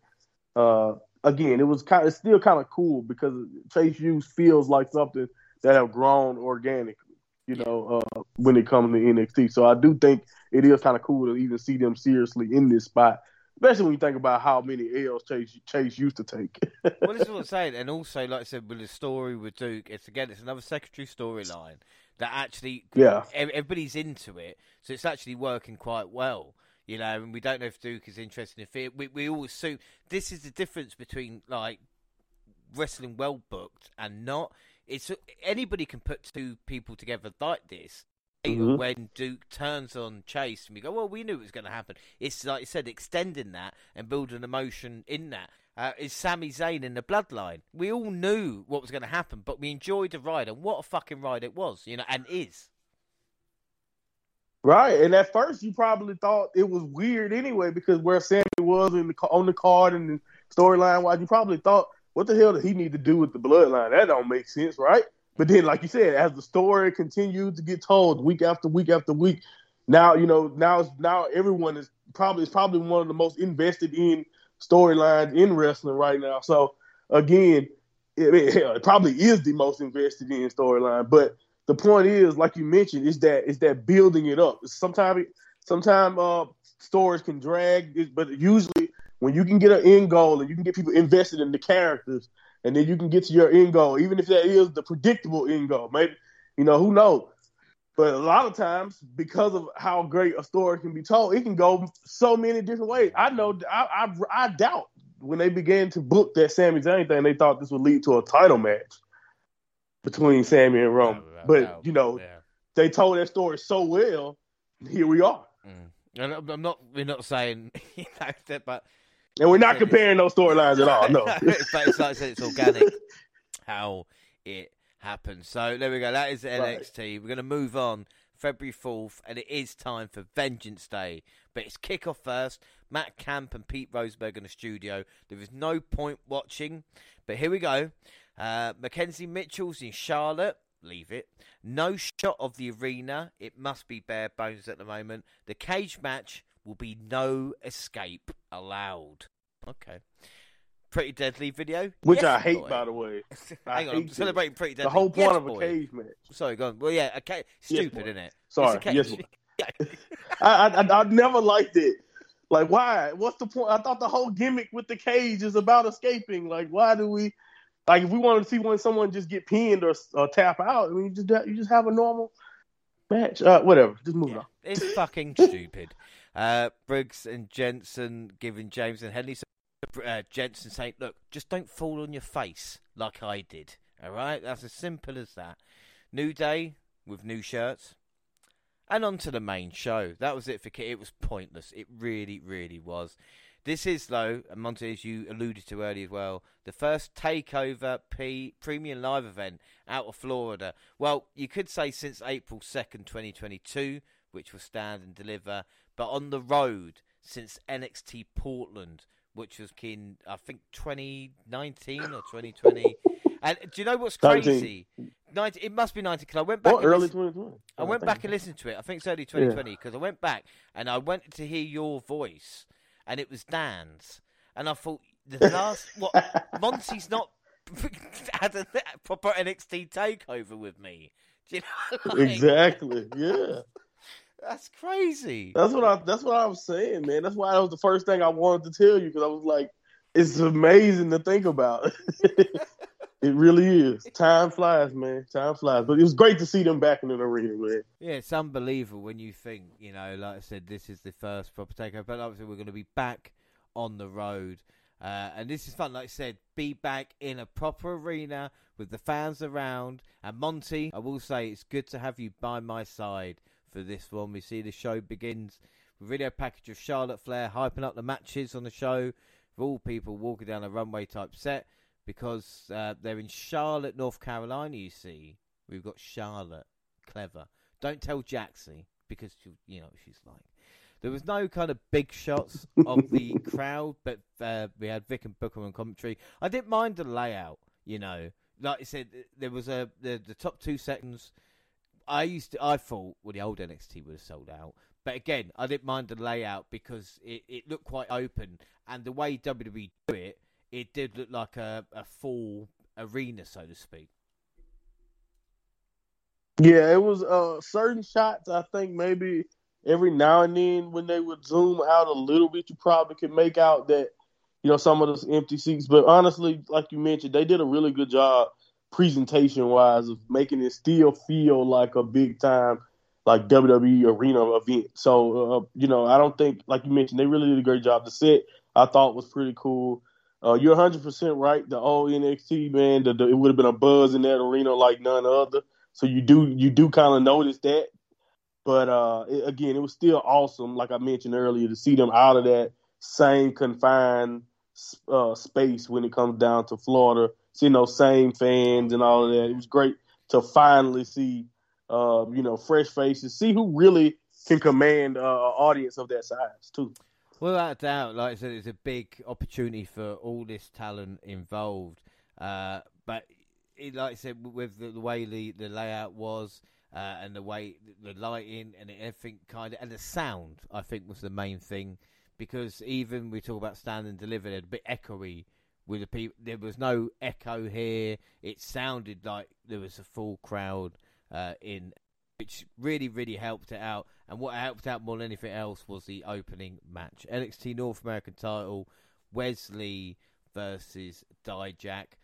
uh, again, it was kind of, it's still kind of cool because Chase U feels like something that have grown organically, you know, uh, when it comes to N X T. So I do think it is kind of cool to even see them seriously in this spot, especially when you think about how many L's Chase, Chase used to take. Well, this is what I'm saying. And also, like I said, with the story with Duke, it's again, it's another secondary storyline that actually, yeah, everybody's into it. So it's actually working quite well, you know, and we don't know if Duke is interested in fear. We, we all assume this is the difference between, like, wrestling well booked and not. It's anybody can put two people together like this. Mm-hmm. When Duke turns on Chase and we go, well, we knew it was going to happen. It's like you said, extending that and building emotion in that. Uh, is Sami Zayn in the Bloodline? We all knew what was going to happen, but we enjoyed the ride, and what a fucking ride it was, you know, and is. Right, and at first you probably thought it was weird anyway because where Sammy was in the, on the card and storyline-wise, you probably thought, what the hell did he need to do with the Bloodline? That don't make sense, right? But then, like you said, as the story continued to get told week after week after week, now, you know, now it's, now everyone is probably, it's probably one of the most invested in storylines in wrestling right now. So, again, it, it, it probably is the most invested in storyline. But the point is, like you mentioned, is that is that building it up. Sometimes, sometimes uh, stories can drag, but usually when you can get an end goal and you can get people invested in the characters, and then you can get to your end goal, even if that is the predictable end goal. Maybe, you know, who knows? But a lot of times, because of how great a story can be told, it can go so many different ways. I know, I I, I doubt when they began to book that Sami Zayn thing, they thought this would lead to a title match between Sami and Roman. No, no, but, no, you know, yeah. They told that story so well, here we are. Mm. And I'm not, we're not saying, you know, that, but... And we're not comparing those storylines at all, no. But it's like I said, it's organic how it happens. So there we go. That is N X T. Right. We're going to move on February fourth, and it is time for Vengeance Day. But it's kickoff first. Matt Camp and Pete Roseberg in the studio. There is no point watching. But here we go. Uh, Mackenzie Mitchell's in Charlotte. Leave it. No shot of the arena. It must be bare bones at the moment. The cage match will be no escape allowed. Okay. Pretty Deadly video. Which yes, I hate, boy. By the way. Hang on, I'm this. Celebrating Pretty Deadly. The whole point yes, of boy. A cage match. Sorry, go on. Well, yeah, a cage. Stupid, yes, isn't it? Sorry, it's a cage. Yes. I, I, I never liked it. Like, why? What's the point? I thought the whole gimmick with the cage is about escaping. Like, why do we... Like, if we wanted to see when someone just get pinned or, or tap out, I mean, you just, you just have a normal match. Uh, whatever. Just move yeah. on. It's fucking stupid. Uh, Briggs and Jensen giving James and Henley. Uh, Jensen saying, look, just don't fall on your face like I did. All right? That's as simple as that. New Day with new shirts. And on to the main show. That was it for Kit. It was pointless. It really, really was. This is, though, and Monty, as you alluded to earlier as well, the first TakeOver P Premium Live event out of Florida. Well, you could say since April second, twenty twenty-two, which was Stand and Deliver, but on the road since N X T Portland, which was in, I think, twenty nineteen or twenty twenty. And do you know what's crazy? nineteen It must be nineteen because I went back. What, early twenty twenty? I went back and listened to it. I think it's early twenty twenty because yeah. I went back and I went to hear your voice and it was Dan's. And I thought, the last, what, Monty's not had a proper N X T takeover with me. Do you know? Like, exactly, yeah. That's crazy. That's what I. That's what I was saying, man. That's why that was the first thing I wanted to tell you because I was like, it's amazing to think about. It really is. Time flies, man. Time flies. But it was great to see them back in the arena, man. Yeah, it's unbelievable when you think, you know, like I said, this is the first proper takeover. But obviously, we're going to be back on the road, uh, and this is fun. Like I said, be back in a proper arena with the fans around. And Monty, I will say, it's good to have you by my side. For this one, we see the show begins with a video package of Charlotte Flair hyping up the matches on the show for all people walking down a runway type set because uh, they're in Charlotte, North Carolina. You see, we've got Charlotte, clever. Don't tell Jaxie because she, you know what she's like. There was no kind of big shots of the crowd, but uh, we had Vic and Booker on commentary. I didn't mind the layout, you know. Like I said, there was a the, the top two seconds. I used to, I thought, well, the old N X T would have sold out. But again, I didn't mind the layout because it, it looked quite open. And the way W W E do it, it did look like a, a full arena, so to speak. Yeah, it was uh, certain shots, I think maybe every now and then when they would zoom out a little bit, you probably could make out that, you know, some of those empty seats. But honestly, like you mentioned, they did a really good job presentation-wise of making it still feel like a big-time, like, W W E arena event. So, uh, you know, I don't think, like you mentioned, they really did a great job. The set, I thought, was pretty cool. Uh, you're one hundred percent right. The old N X T, man, the, the, it would have been a buzz in that arena like none other. So you do you do kind of notice that. But, uh, it, again, it was still awesome, like I mentioned earlier, to see them out of that same confined uh, space when it comes down to Florida, seeing those same fans and all of that. It was great to finally see, uh, you know, fresh faces, see who really can command uh, an audience of that size, too. Without a doubt, like I said, it's a big opportunity for all this talent involved. Uh, but, it, like I said, with the, the way the, the layout was, Uh, and the way the lighting and everything kind of, and the sound, I think, was the main thing, because even we talk about Stand and Deliver, they're a bit echoey with the people. There was no echo here. It sounded like there was a full crowd uh, in, which really, really helped it out. And what helped out more than anything else was the opening match. N X T North American title, Wes Lee versus Dijak.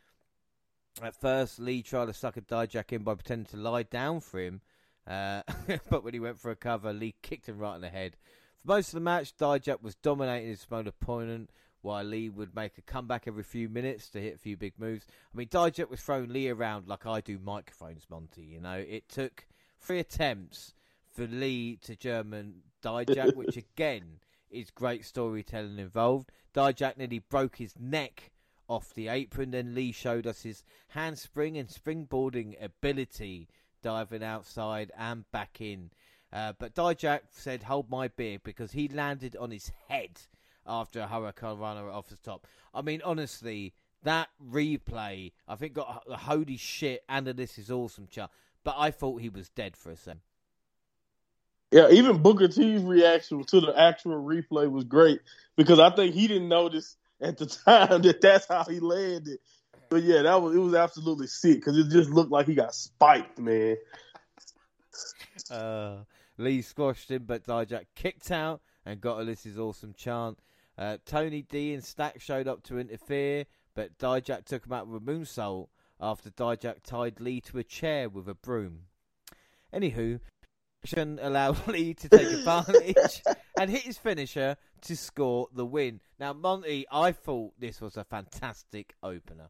At first, Lee tried to suck a Dijak in by pretending to lie down for him. Uh, but when he went for a cover, Lee kicked him right in the head. For most of the match, Dijak was dominating his small opponent, while Lee would make a comeback every few minutes to hit a few big moves. I mean, Dijak was throwing Lee around like I do microphones, Monty. You know, it took three attempts for Lee to German Dijak, which again is great storytelling involved. Dijak nearly broke his neck off the apron, then Lee showed us his handspring and springboarding ability, diving outside and back in. Uh, but Dijak said, "Hold my beer," because he landed on his head after a hurricanrana off the top. I mean, honestly, that replay, I think, got a holy shit and a this is awesome chart. But I thought he was dead for a second. Yeah, even Booker T's reaction to the actual replay was great, because I think he didn't notice at the time that that's how he landed. But yeah, that was it was absolutely sick, because it just looked like he got spiked, man. Uh, Lee squashed him, but Dijak kicked out and got Alyssa's awesome chant. Uh, Tony D and Stack showed up to interfere, but Dijak took him out with a moonsault after Dijak tied Lee to a chair with a broom. Anywho, Action allowed Lee to take advantage and hit his finisher to score the win. Now, Monty, I thought this was a fantastic opener.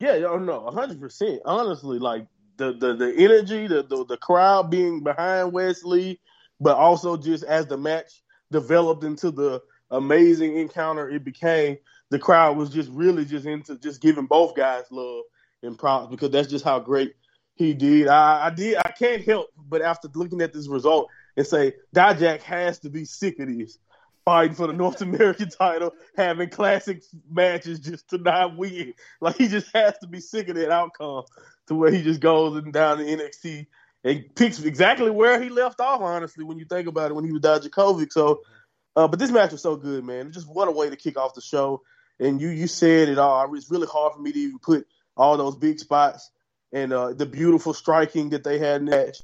Yeah, no, no, one hundred percent. Honestly, like, the, the, the energy, the, the the crowd being behind Wes Lee, but also just as the match developed into the amazing encounter it became, the crowd was just really just into just giving both guys love and props, because that's just how great he did. I, I did. I can't help but after looking at this result and say, Dijak has to be sick of this, fighting for the North American title, having classic matches just to not win. Like, he just has to be sick of that outcome, to where he just goes and down to N X T and picks exactly where he left off, honestly, when you think about it, when he was Dijakovic. So, uh, but this match was so good, man. Just what a way to kick off the show. And you, you said it all. It's really hard for me to even put all those big spots and uh, the beautiful striking that they had in that.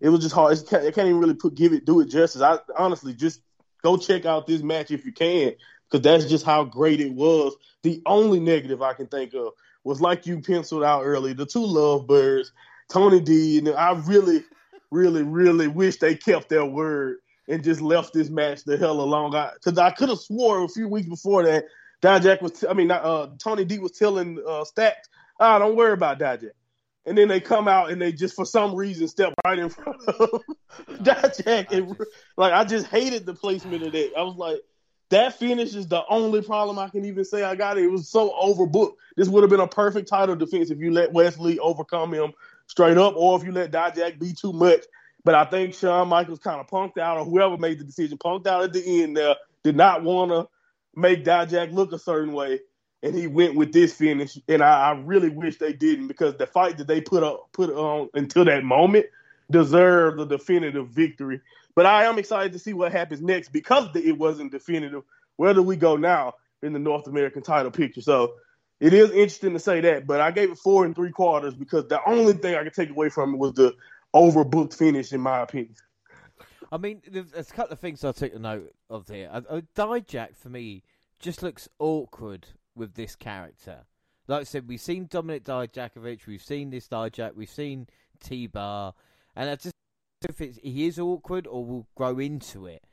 It was just hard. It can't, it can't even really put, give it, do it justice. I honestly, just go check out this match if you can, because that's just how great it was. The only negative I can think of was, like you penciled out earlier, the two lovebirds, Tony D, and I really, really, really wish they kept their word and just left this match the hell alone. Because I, I could have swore a few weeks before that Dijak was, t- I mean, uh, Tony D was telling uh, Stacks, ah, oh, don't worry about Dijak. And then they come out and they just, for some reason, step right in front of Dijak. I just, like, I just hated the placement of that. I was like, that finish is the only problem I can even say I got it. It was so overbooked. This would have been a perfect title defense if you let Wes Lee overcome him straight up, or if you let Dijak be too much. But I think Shawn Michaels kind of punked out, or whoever made the decision, punked out at the end there, did not want to make Dijak look a certain way, and he went with this finish. And I, I really wish they didn't, because the fight that they put up, put on until that moment deserved the definitive victory. But I am excited to see what happens next, because it wasn't definitive. Where do we go now in the North American title picture? So it is interesting to say that, but I gave it four and three quarters because the only thing I could take away from it was the overbooked finish, in my opinion. I mean, there's a couple of things I took a note of here. Dijak, for me, just looks awkward with this character. Like I said, we've seen Dominic Dijakovic, we've seen this Dijak, we've seen T-Bar, and I just don't know if it's, he is awkward or will grow into it.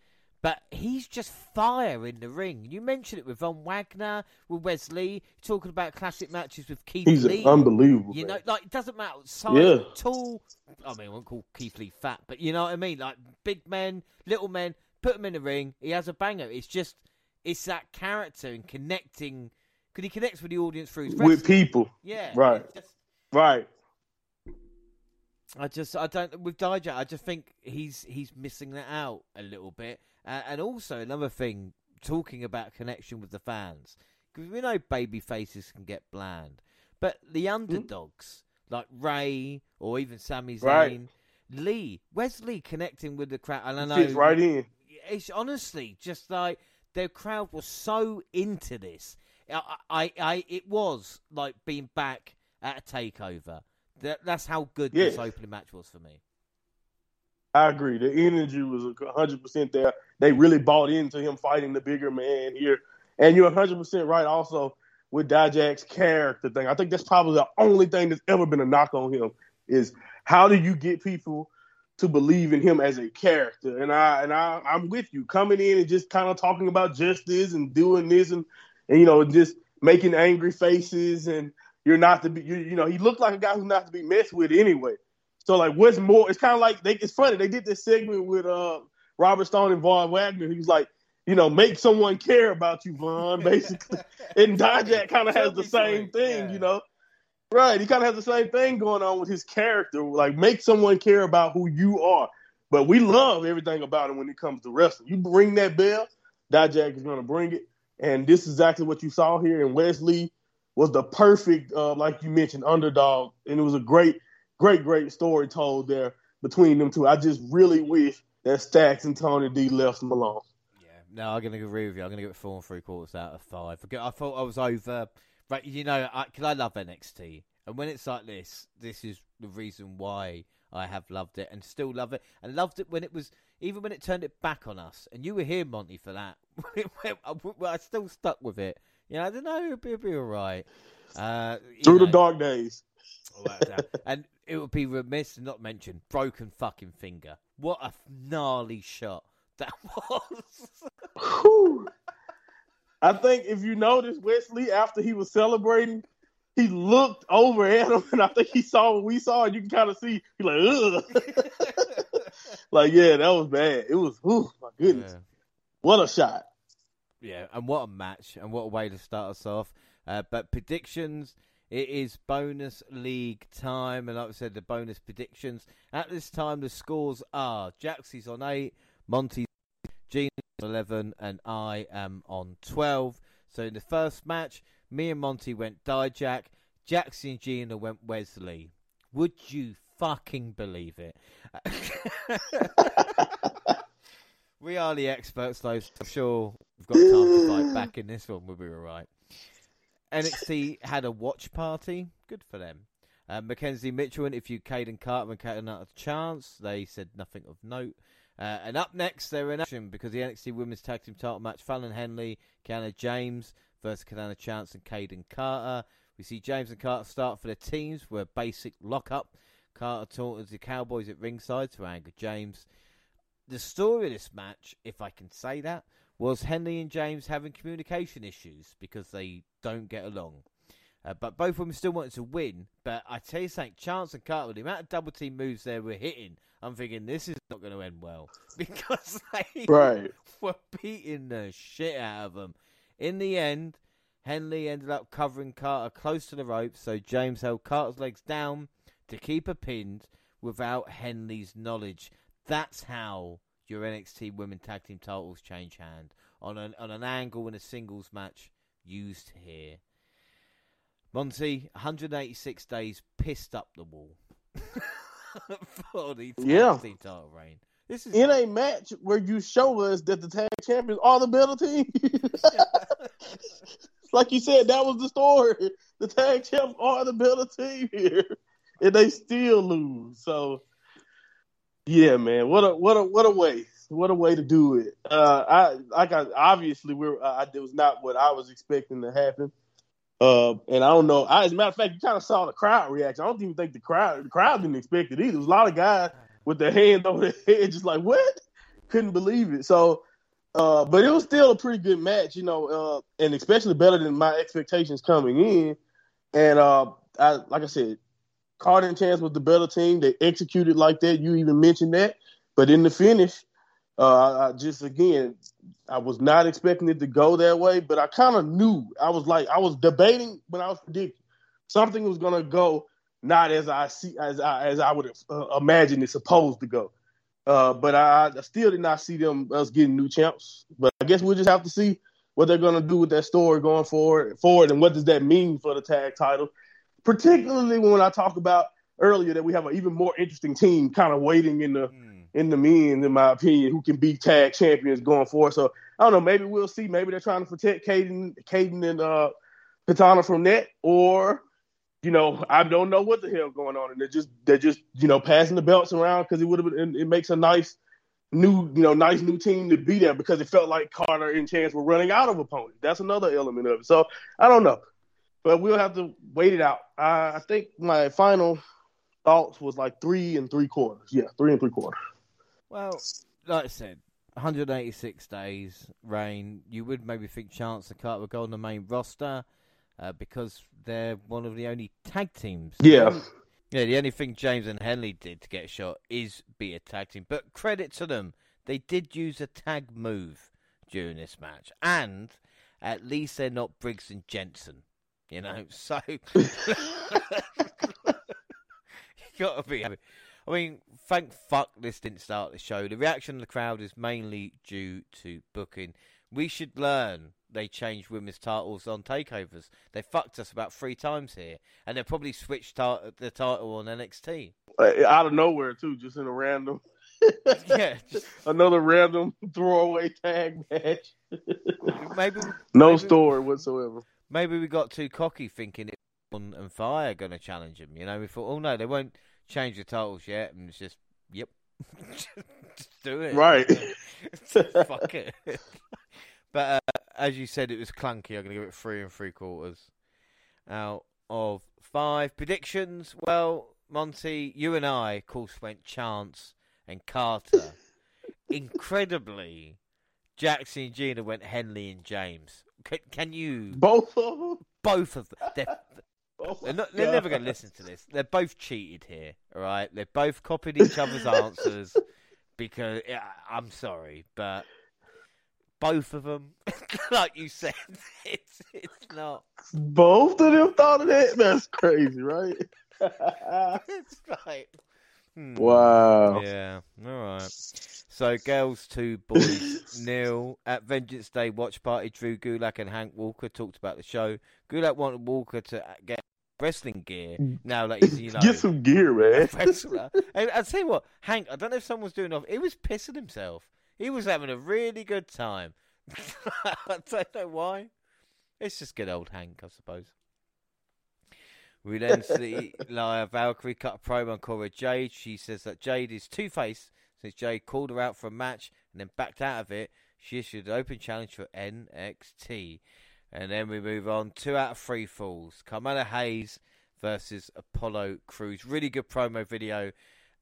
But he's just fire in the ring. You mentioned it with Von Wagner, with Wes Lee, talking about classic matches with Keith he's Lee. He's unbelievable. You man. know, like, it doesn't matter. Size, yeah. tall. I mean, I won't call Keith Lee fat, but you know what I mean? Like, big men, little men, put him in the ring. He has a banger. It's just, it's that character and connecting. Because he connects with the audience through his wrestling. With people. Yeah. Right. Just, right. I just, I don't, with Dijak, I just think he's he's missing that out a little bit. Uh, and also, another thing, talking about connection with the fans. Because we know baby faces can get bland. But the underdogs, mm-hmm. like Ray or even Sami Zayn, right. Lee, Wesley connecting with the crowd. And I know, it's right in. It's honestly just like the crowd was so into this. I, I, I It was like being back at a takeover. That, that's how good yes. this opening match was for me. I agree. The energy was one hundred percent there. They really bought into him fighting the bigger man here. And you're one hundred percent right also with Dijak's character thing. I think that's probably the only thing that's ever been a knock on him is how do you get people to believe in him as a character? And, I, and I, I'm with you. Coming in and just kind of talking about justice and doing this and, and you know, just making angry faces. And you're not to be, you, you know, he looked like a guy who's not to be messed with anyway. So, like, what's more? It's kind of like they, it's funny. They did this segment with uh, Robert Stone and Von Wagner. He was like, you know, make someone care about you, Von, basically. And Dijak kind of has the same thing, yeah. you know. Right. He kind of has the same thing going on with his character. Like, make someone care about who you are. But we love everything about him when it comes to wrestling. You bring that bell, Dijak is going to bring it. And this is exactly what you saw here. And Wes Lee was the perfect, uh, like you mentioned, underdog. And it was a great... Great, great story told there between them two. I just really wish that Stacks and Tony D left them alone. Yeah, no, I'm going to agree with you. I'm going to give it four and three quarters out of five. I thought I was over. Right, you know, because I, I love N X T. And when it's like this, this is the reason why I have loved it and still love it. And loved it when it was, even when it turned it back on us. And you were here, Monty, for that. I still stuck with it. You know, I don't know, it'll be, it'll be all right. Uh, Through know, the dark days. And it would be remiss to not mention broken fucking finger. What a gnarly shot that was. I think if you notice, Wes Lee, after he was celebrating, he looked over at him, and I think he saw what we saw, and you can kind of see, he's like, ugh. Like, yeah, that was bad. It was, oh, my goodness. Yeah. What a shot. Yeah, and what a match, and what a way to start us off. Uh, but predictions... It is bonus league time, and like I said, the bonus predictions. At this time, the scores are Jaxie's on eight, Monty's Gina's on eleven, and I am on twelve. So in the first match, me and Monty went Dijak, Jaxie and Gina went Wes Lee. Would you fucking believe it? We are the experts, though. So I'm sure we've got time to fight back in this one. We'll be all right. N X T had a watch party. Good for them. Uh, Mackenzie Mitchell interviewed Caden Carter and Caden Carter Chance. They said nothing of note. Uh, and up next, they're in action because the N X T Women's Tag Team title match, Fallon Henley, Kiana James versus Kiana Chance and Caden Carter. We see James and Carter start for the teams with a basic lock-up. Carter taunted the Cowboys at ringside to anger James. The story of this match, if I can say that, was Henley and James having communication issues because they don't get along. Uh, but both of them still wanted to win. But I tell you something, Chance and Carter, the amount of double team moves they were hitting, I'm thinking this is not going to end well. Because they right. were beating the shit out of them. In the end, Henley ended up covering Carter close to the rope, so James held Carter's legs down to keep her pinned without Henley's knowledge. That's how your N X T Women Tag Team titles change hand, on an on an angle in a singles match used here. Monty, one hundred eighty-six days pissed up the wall for the tag yeah. team title reign. This is in like... a match where you show us that the tag champions are the better team. Like you said, that was the story. The tag champs are the better team here, and they still lose. So, yeah, man, what a what a what a way, what a way to do it. Uh, I like I obviously we're uh, it was not what I was expecting to happen. Uh, and I don't know. I, as a matter of fact, you kind of saw the crowd reaction. I don't even think the crowd the crowd didn't expect it either. There was a lot of guys with their hands over their head, just like what? Couldn't believe it. So, uh, but it was still a pretty good match, you know, uh, and especially better than my expectations coming in. And uh, I, like I said, Carter and Chance was the better team. They executed like that. You even mentioned that. But in the finish, uh, I just again. I was not expecting it to go that way, but I kind of knew. I was like, I was debating when I was predicting something was going to go not as I see as I as I would uh, imagine it's supposed to go. Uh, but I, I still did not see them us getting new champs. But I guess we'll just have to see what they're going to do with that story going forward, forward, and what does that mean for the tag title, particularly when I talk about earlier that we have an even more interesting team kind of waiting in the. Mm. in the men, in my opinion, who can be tag champions going forward. So, I don't know, maybe we'll see. Maybe they're trying to protect Caden Caden, and uh, Katana from that, or, you know, I don't know what the hell going on. And they're just, they're just you know, passing the belts around because it would have been, it makes a nice new, you know, nice new team to be there because it felt like Carter and Chance were running out of opponents. That's another element of it. So, I don't know. But we'll have to wait it out. Uh, I think my final thoughts was like three and three quarters. Yeah, three and three quarters. Well, like I said, one hundred eighty-six days reign. You would maybe think Chance and Carter would go on the main roster uh, because they're one of the only tag teams. Yeah. Yeah, the only thing James and Henley did to get a shot is be a tag team. But credit to them, they did use a tag move during this match. And at least they're not Briggs and Jensen, you know? So, you got to be happy. I mean, thank fuck this didn't start the show. The reaction of the crowd is mainly due to booking. We should learn they changed women's titles on takeovers. They fucked us about three times here. And they probably switched tar- the title on N X T. Out of nowhere, too, just in a random... yeah, just... Another random throwaway tag match. maybe No maybe, story whatsoever. Maybe we got too cocky thinking it was Bron and Fyre going to challenge them. You know, we thought, oh no, they won't... change the titles yet, and it's just yep, just do it right. Fuck it. But uh, as you said, it was clunky. I'm gonna give it three and three quarters out of five. Predictions. Well, Monty, you and I, of course, went Chance and Carter. Incredibly, Jackson and Gina went Henley and James. Can, can you both of them? Both of them. Oh, they're, not, they're never going to listen to this. They're both cheated here, all right? They're both copied each other's answers because yeah, I'm sorry, but both of them, like you said, it's it's not. Both of them thought of that. That's crazy, right? It's like hmm. wow. Yeah. All right. So girls two, boys nil. At Vengeance Day watch party, Drew Gulak and Hank Walker talked about the show. Gulak wanted Walker to get wrestling gear now, like he's, you know, get some gear, man. Wrestler. And I'll tell you what, Hank, I don't know if someone's doing off. He was pissing himself. He was having a really good time. I don't know why. It's just good old Hank, I suppose. We then see Lia Valkyrie cut a promo on Cora Jade. She says that Jade is two-faced since Jade called her out for a match and then backed out of it. She issued an open challenge for N X T. And then we move on. Two out of three falls. Carmella Hayes versus Apollo Crews. Really good promo video.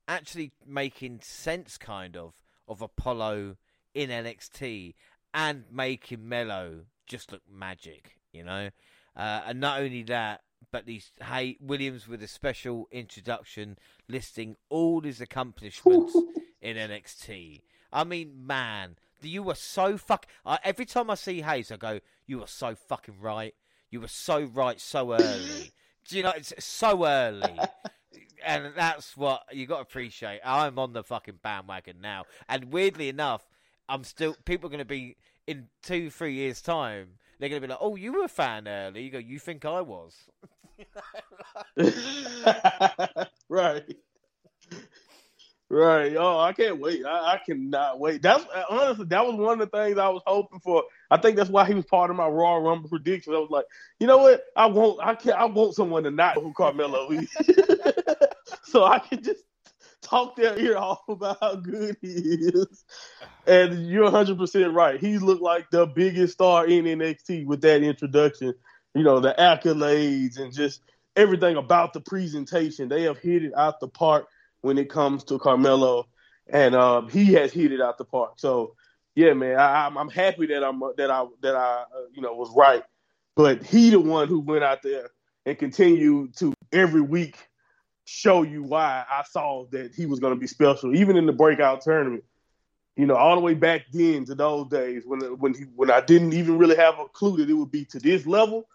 Actually making sense, kind of, of Apollo in N X T. And making Melo just look magic, you know. Uh, and not only that, but these Hay- Williams with a special introduction listing all his accomplishments in N X T. I mean, man... You were so fuck. Uh, every time I see Hayes, I go, "You were so fucking right. You were so right, so early." Do you know? It's so early. and that's what you got to appreciate. I'm on the fucking bandwagon now, and weirdly enough, I'm still. People are going to be in two, three years' time. They're going to be like, "Oh, you were a fan early." You go, "You think I was?" Right. Right. Oh, I can't wait. I, I cannot wait. That's honestly, that was one of the things I was hoping for. I think that's why he was part of my Raw Rumble prediction. I was like, you know what? I want I can I want someone to not know who Carmella is. So I can just talk their ear off about how good he is. And you're one hundred percent right. He looked like the biggest star in N X T with that introduction. You know, the accolades and just everything about the presentation. They have hit it out the park when it comes to Carmelo, and um, he has hit it out the park. So, yeah, man, I, I'm, I'm happy that I'm that I that I uh, you know was right. But he the one who went out there and continued to every week show you why I saw that he was going to be special, even in the breakout tournament. You know, all the way back then to those days when when he when I didn't even really have a clue that it would be to this level.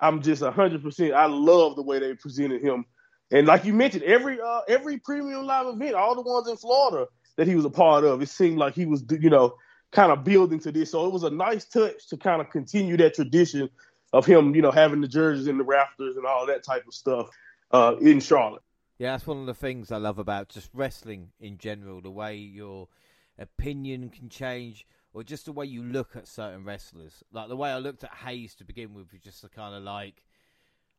I'm just one hundred percent. I love the way they presented him. And like you mentioned, every uh, every premium live event, all the ones in Florida that he was a part of, it seemed like he was, you know, kind of building to this. So it was a nice touch to kind of continue that tradition of him, you know, having the jerseys in the rafters and all that type of stuff uh, in Charlotte. Yeah, that's one of the things I love about just wrestling in general, the way your opinion can change or just the way you look at certain wrestlers. Like the way I looked at Hayes to begin with was just kind of like,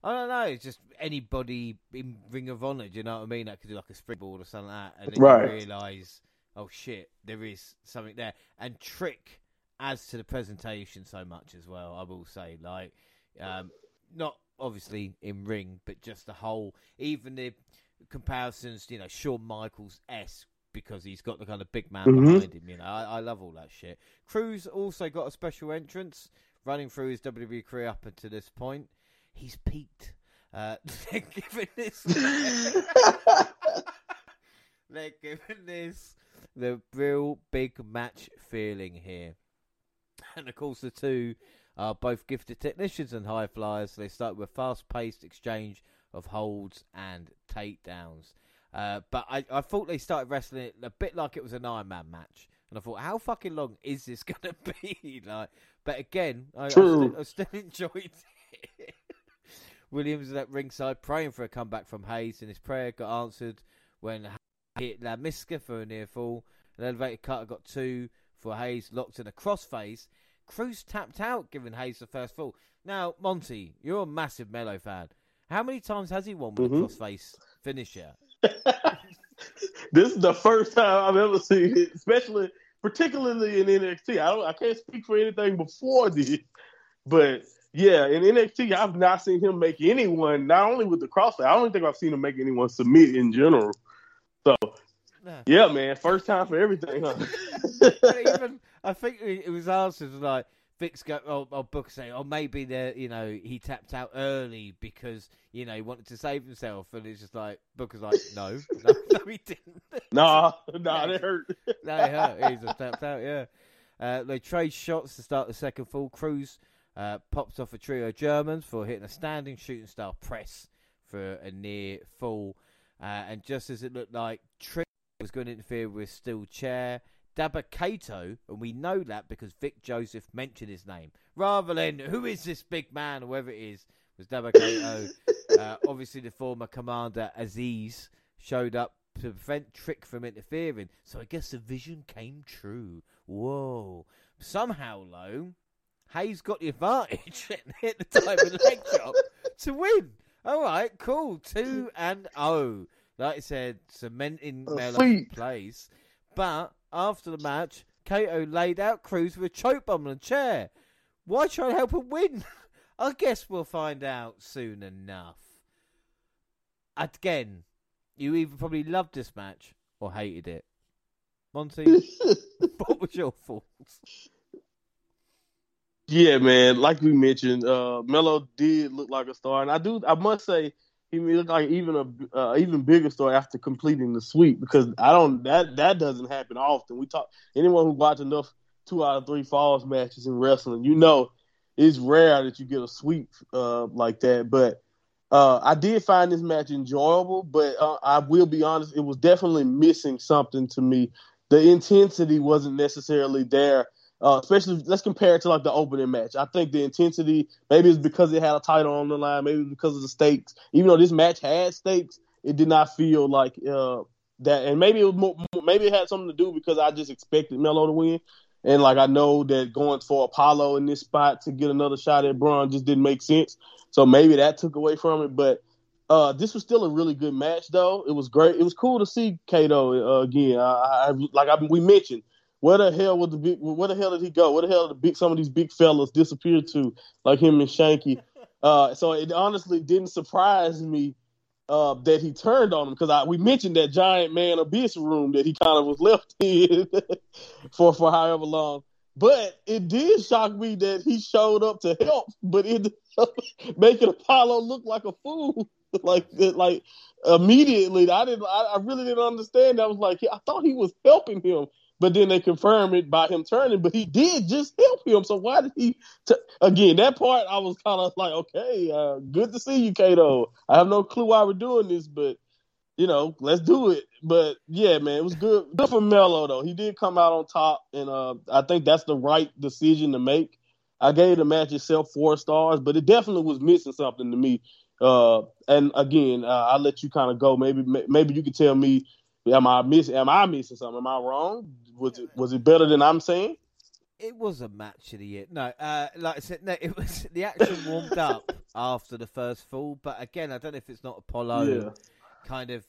I don't know, it's just anybody in Ring of Honor, do you know what I mean? That could do like a springboard or something like that. And then right. You realise, oh shit, there is something there. And Trick adds to the presentation so much as well, I will say. Like, um, not obviously in ring, but just the whole, even the comparisons, you know, Shawn Michaels-esque, because he's got the kind of big man mm-hmm. behind him, you know. I, I love all that shit. Crews also got a special entrance, running through his W W E career up until this point. He's peaked. Uh, they're giving this. They're giving this the real big match feeling here. And of course, the two are both gifted technicians and high flyers. So they start with a fast-paced exchange of holds and takedowns. Uh, but I, I thought they started wrestling it a bit like it was an Iron Man match. And I thought, how fucking long is this going to be? Like, but again, I, I, still, I still enjoyed it. Williams was at ringside praying for a comeback from Hayes, and his prayer got answered when Hayes hit La Misca for a near fall. An elevated cutter got two for Hayes, locked in a crossface. Crews tapped out, giving Hayes the first fall. Now, Monty, you're a massive Melo fan. How many times has he won with mm-hmm. a crossface finisher? This is the first time I've ever seen it, especially, particularly in N X T. I don't, I can't speak for anything before this, but. Yeah, in N X T, I've not seen him make anyone, not only with the crossfire, I don't think I've seen him make anyone submit in general. So, nah. yeah, man, first time for everything, huh? Even, I think it was answered like, Vic's go, or, or Book say, or maybe, the, you know, he tapped out early because, you know, he wanted to save himself. And it's just like, Booker's like, no, no, no he didn't. Nah, nah, that hurt. No, it hurt. He just tapped out, yeah. Uh, they trade shots to start the second fall. Crews Uh, pops off a trio of Germans for hitting a standing shooting style press for a near fall. Uh, and just as it looked like Trick was going to interfere with steel chair, Dabba Kato, and we know that because Vic Joseph mentioned his name, rather than who is this big man, or whoever it is, was Dabba Kato. uh, obviously, the former commander Aziz showed up to prevent Trick from interfering. So I guess the vision came true. Whoa. Somehow, though, Hayes got the advantage and hit the diamond leg drop to win. All right, cool. Two and oh. Like I said, cementing oh, Melo's place. But after the match, Kato laid out Crews with a choke bomb and a chair. Why try and help him win? I guess we'll find out soon enough. Again, you either probably loved this match or hated it. Monty, what was your thoughts? Yeah, man. Like we mentioned, uh, Melo did look like a star, and I do. I must say, he looked like even a uh, even bigger star after completing the sweep, because I don't that that doesn't happen often. We talk anyone who watched enough two out of three falls matches in wrestling, you know, it's rare that you get a sweep uh, like that. But Uh, I did find this match enjoyable, but uh, I will be honest, it was definitely missing something to me. The intensity wasn't necessarily there, uh, especially let's compare it to like the opening match. I think the intensity, maybe it's because it had a title on the line, maybe because of the stakes. Even though this match had stakes, it did not feel like uh, that. And maybe it was more, maybe it had something to do because I just expected Melo to win. And, like, I know that going for Apollo in this spot to get another shot at Bron just didn't make sense. So maybe that took away from it. But uh, this was still a really good match, though. It was great. It was cool to see Kato uh, again. I, I, like I, we mentioned, where the hell was the big, where the hell did he go? Where the hell did the big, some of these big fellas disappear to, like him and Shanky? Uh, so it honestly didn't surprise me uh, that he turned on him, because we mentioned that giant man abyss room that he kind of was left in for, for however long. But it did shock me that he showed up to help, but it making Apollo look like a fool. like, like immediately, I didn't. I, I really didn't understand. I was like, I thought he was helping him, but then they confirmed it by him turning. But he did just help him. So why did he? T- Again, that part I was kind of like, okay, uh, good to see you, Kato. I have no clue why we're doing this, but you know, let's do it. But yeah, man, it was good. Good for Melo though. He did come out on top, and uh, I think that's the right decision to make. I gave the match itself four stars, but it definitely was missing something to me. Uh, and again, uh, I'll let you kind of go. Maybe, maybe you could tell me, am I miss? Am I missing something? Am I wrong? Was it was it better than I'm saying? It was a match of the year. No, uh, like I said, no, it was the action warmed up after the first fall. But again, I don't know if it's not Apollo. Yeah. Kind of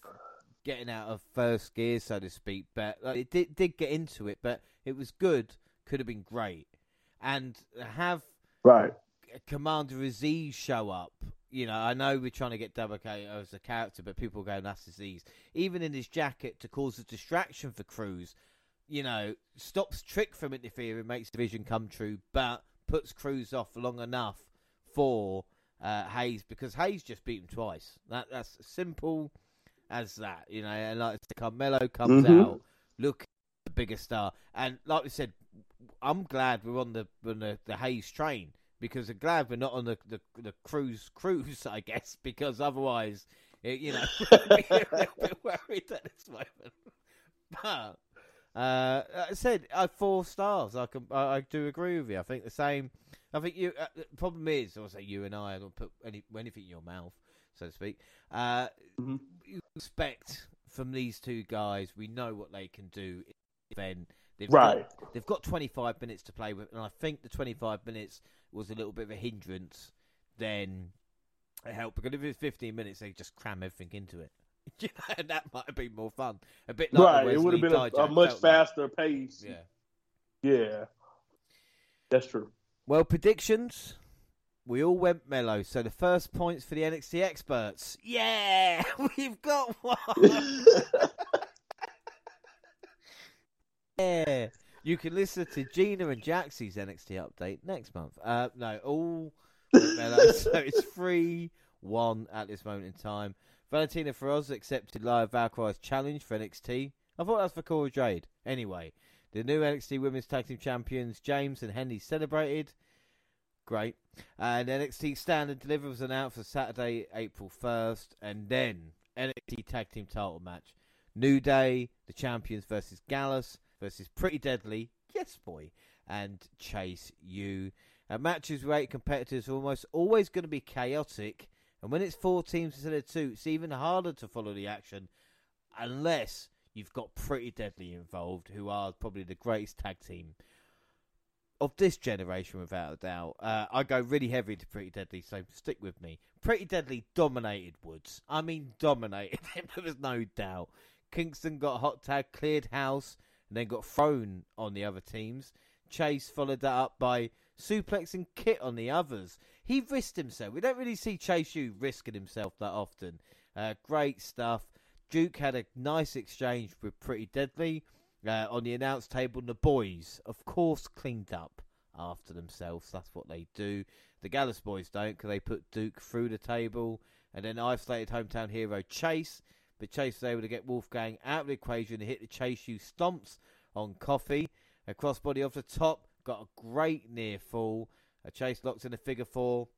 getting out of first gear, so to speak, but like, it did, did get into it, but it was good, could have been great. And have right. Commander Aziz show up, you know, I know we're trying to get Double K as a character, but people go, that's Aziz. Even in his jacket to cause a distraction for Crews, you know, stops Trick from interfering, makes the vision come true, but puts Crews off long enough for uh, Hayes, because Hayes just beat him twice. That That's simple as that, you know, and like Carmelo comes mm-hmm. out, look at the bigger star, and like we said, I'm glad we're on the on the, the Hayes train, because I'm glad we're not on the the, the cruise cruise, I guess, because otherwise, it, you know, I'd be a little bit worried at this moment. But uh, like I said, I four stars. I can I, I do agree with you. I think the same. I think you. Uh, the problem is, I'll say you and I. I don't put any anything in your mouth, so to speak. Uh, mm-hmm. You expect from these two guys. We know what they can do. Then they've right. got, they've got twenty-five minutes to play with, and I think the twenty-five minutes was a little bit of a hindrance. Then it helped, because if it's fifteen minutes, they just cram everything into it. And that might have been more fun. A bit like right. It would have been a, a much faster like. pace. Yeah, yeah, that's true. Well, predictions. We all went mellow, so the first points for the N X T experts. Yeah, we've got one. Yeah, you can listen to Gina and Jaxie's N X T update next month. Uh, no, all went mellow, so it's three one at this moment in time. Valentina Feroz accepted Lyra Valkyrie's challenge for N X T. I thought that was for Cora Jade. Anyway, the new N X T Women's Tag Team Champions James and Henley celebrated. Great. And N X T Stand and Deliver was announced for Saturday, April first. And then N X T Tag Team Title Match. New Day, the champions, versus Gallus, versus Pretty Deadly, yes boy, and Chase U. And matches with eight competitors are almost always going to be chaotic. And when it's four teams instead of two, it's even harder to follow the action. Unless you've got Pretty Deadly involved, who are probably the greatest tag team of this generation, without a doubt. Uh, I go really heavy to Pretty Deadly, so stick with me. Pretty Deadly dominated Woods. I mean, dominated him, there was no doubt. Kingston got a hot tag, cleared house, and then got thrown on the other teams. Chase followed that up by suplexing Kit on the others. He risked himself. We don't really see Chase U risking himself that often. Uh, great stuff. Duke had a nice exchange with Pretty Deadly. Uh, on the announce table, the boys, of course, cleaned up after themselves. That's what they do. The Gallus boys don't, because they put Duke through the table. And then isolated hometown hero Chase. But Chase was able to get Wolfgang out of the equation and hit the Chase U stomps on Coffee. A crossbody off the top. Got a great near fall. A Chase locks in a figure four.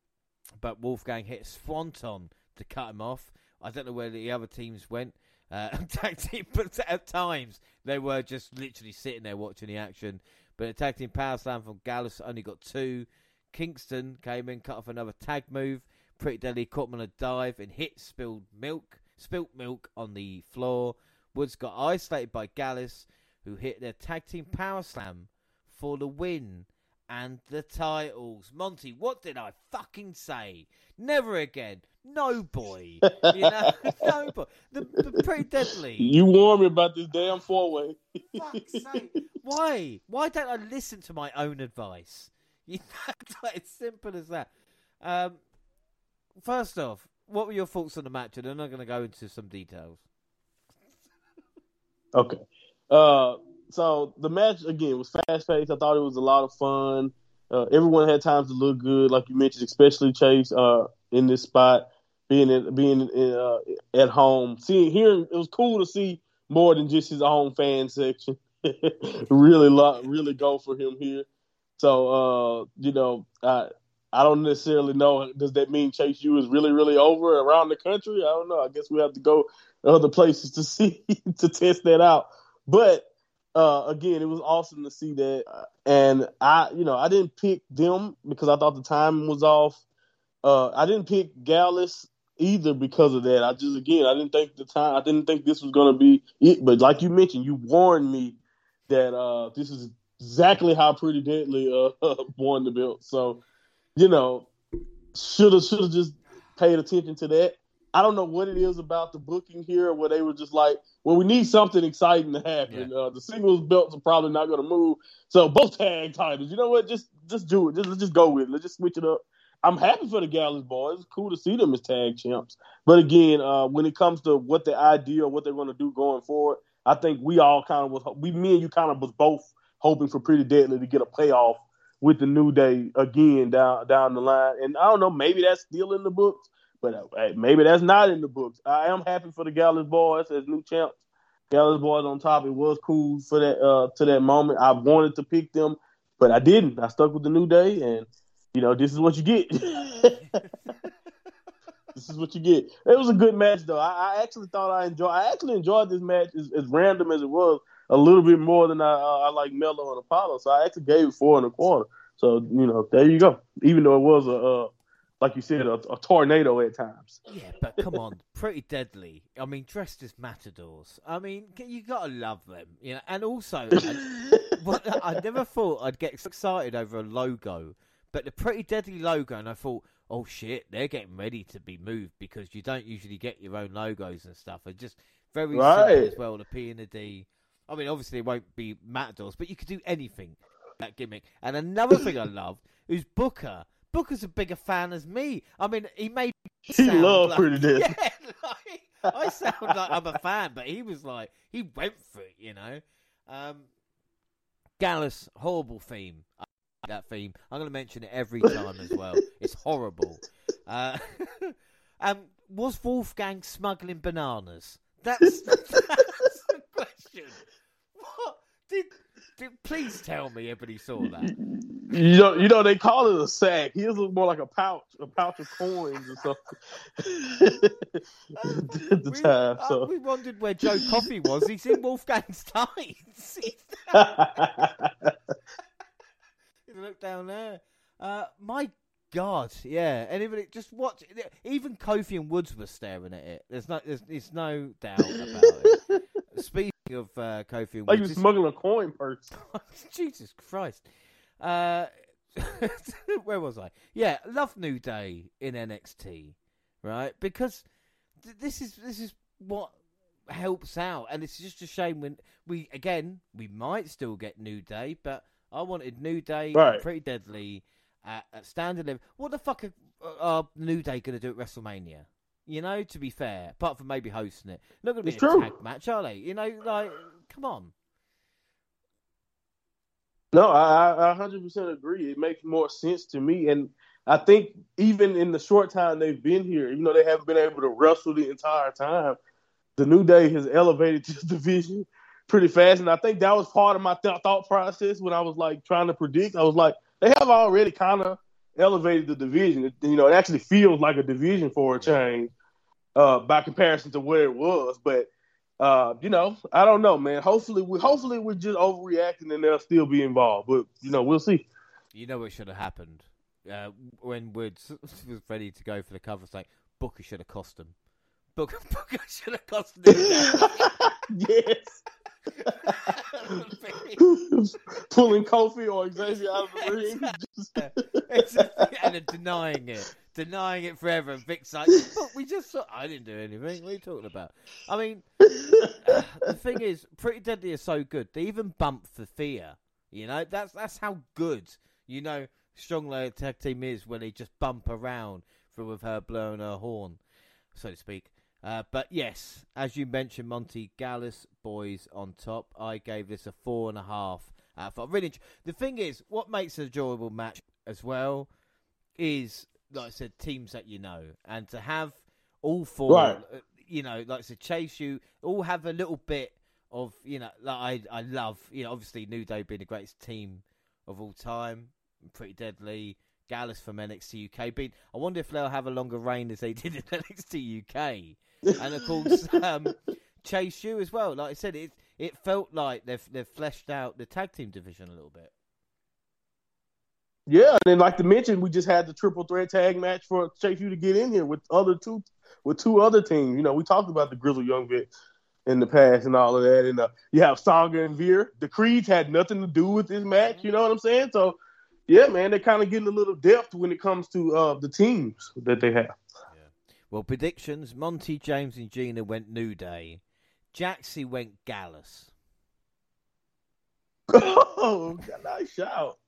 But Wolfgang hit a swanton to cut him off. I don't know where the other teams went. Uh, tag team, but at times they were just literally sitting there watching the action. But a tag team power slam from Gallus only got two. Kingston came in, cut off another tag move. Pretty Deadly caught him on a dive and hit spilled milk, spilt milk on the floor. Woods got isolated by Gallus, who hit their tag team power slam for the win and the titles. Monty, what did I fucking say? Never again. No boy. You know, no boy. The, the Pretty Deadly. You warned me about this damn four-way. Fuck's sake. Why? Why don't I listen to my own advice? You know, it's simple as that. Um, first off, what were your thoughts on the match? And I'm not going to go into some details. Okay. Uh, so the match, again, was fast-paced. I thought it was a lot of fun. Uh, everyone had times to look good, like you mentioned, especially Chase uh, in this spot, being at, being in, uh, at home. Seeing, hearing, it was cool to see more than just his own fan section. really, lo- really go for him here. So, uh, you know, I I don't necessarily know. Does that mean Chase U is really, really over around the country? I don't know. I guess we have to go other places to see to test that out. But uh, again, it was awesome to see that. And I, you know, I didn't pick them because I thought the timing was off. Uh, I didn't pick Gallus either because of that. I just again, I didn't think the time. I didn't think this was going to be it. But like you mentioned, you warned me that uh, this is exactly how Pretty Deadly uh, won the belt. So, you know, should have should have just paid attention to that. I don't know what it is about the booking here where they were just like, well, we need something exciting to happen. Yeah. Uh, the singles belts are probably not going to move. So both tag titles, you know what? Just just do it. Just, let's just go with it. Let's just switch it up. I'm happy for the Gallus boys. It's cool to see them as tag champs. But again, uh, when it comes to what the idea or what they're going to do going forward, I think we all kind of was, we, me and you kind of was both hoping for Pretty Deadly to get a playoff with the New Day again down down the line. And I don't know, maybe that's still in the books, but hey, maybe that's not in the books. I am happy for the Gallus boys as new champs. Gallus boys on top. It was cool for that uh, to that moment. I wanted to pick them, but I didn't. I stuck with the New Day, and you know, this is what you get. This is what you get. It was a good match, though. I, I actually thought I enjoyed. I actually enjoyed this match as, as random as it was. A little bit more than I, uh, I like Melo and Apollo, so I actually gave it four and a quarter. So you know, there you go. Even though it was a, uh, like you said, a, a tornado at times. Yeah, but come on, Pretty Deadly. I mean, dressed as matadors. I mean, you gotta love them, you know. And also, I, what, I never thought I'd get excited over a logo, but the Pretty Deadly logo, and I thought, oh shit, they're getting ready to be moved because you don't usually get your own logos and stuff. And just very right. simple as well, the P and the D. I mean, obviously, it won't be matadors, but you could do anything with that gimmick. And another thing I loved is Booker. Booker's a bigger fan as me. I mean, he made me sound he loved like, Pretty Deadly. Yeah, like, I sound like I'm a fan, but he was like, he went for it, you know. Um, Gallus, horrible theme. I like that theme. I'm going to mention it every time as well. It's horrible. Uh, um, was Wolfgang smuggling bananas? That's... that's question. What did, did? Please tell me everybody saw that. You know, you know they call it a sack. His looks more like a pouch, a pouch of coins or something. At the we, time, uh, so. we wondered where Joe Coffey was. He's in Wolfgang's tights. Look down there. Uh, my God, yeah. Anybody just watch? Even Kofi and Woods were staring at it. There's no, there's, there's no doubt about it. Speaking of uh, Kofi and Woods, like you smuggling a coin purse. Jesus Christ! Uh, where was I? Yeah, love New Day in N X T, right? Because th- this is this is what helps out, and it's just a shame when we again we might still get New Day, but I wanted New Day right. Pretty Deadly at, at Standard Live. What the fuck are, are New Day going to do at WrestleMania? You know, to be fair, apart from maybe hosting it. Not going to be it's a true. tag match, are they? You know, like, come on. No, I, I one hundred percent agree. It makes more sense to me. And I think even in the short time they've been here, even though they haven't been able to wrestle the entire time, the New Day has elevated this division pretty fast. And I think that was part of my th- thought process when I was, like, trying to predict. I was like, they have already kind of elevated the division. It, you know, it actually feels like a division for a change. uh, by comparison to what it was. But uh, you know, I don't know, man. Hopefully, we hopefully we're just overreacting and they'll still be involved. But you know, we'll see. You know what should have happened uh, when Wood was ready to go for the cover? It's like Booker should have cost him. Booker, Booker should have cost him. Yes. Pulling Kofi or Xavier out of the ring. It's a, and a denying it. Denying it forever. And Vic's like, look, we just saw... I didn't do anything. What are you talking about? I mean, uh, the thing is, Pretty Deadly is so good. They even bumped for Thea. You know, that's that's how good, you know, Strong Loyal Tag Team is when they just bump around for, with her blowing her horn, so to speak. Uh, but yes, as you mentioned, Monty, Gallus boys on top. I gave this a four and a half out of five. Really, the thing is, what makes an enjoyable match as well is, like I said, teams that you know, and to have all four, right. you know, like I said, Chase U, all have a little bit of, you know, like I, I love, you know, obviously New Day being the greatest team of all time, Pretty Deadly. Gallus from N X T U K. Beat. I wonder if they'll have a longer reign as they did in N X T U K. And of course, um, Chase U as well. Like I said, it it felt like they've they've fleshed out the tag team division a little bit. Yeah, and then like to mention, we just had the triple threat tag match for Chase U to get in here with other two with two other teams. You know, we talked about the Grizzle Young Vet in the past and all of that. And uh, you have Saga and Veer. The Creeds had nothing to do with this match. You know what I'm saying? So. Yeah, man, they're kind of getting a little depth when it comes to uh, the teams that they have. Yeah. Well, predictions. Monty, James, and Gina went New Day. Jaxie went Gallus. Oh, nice shout.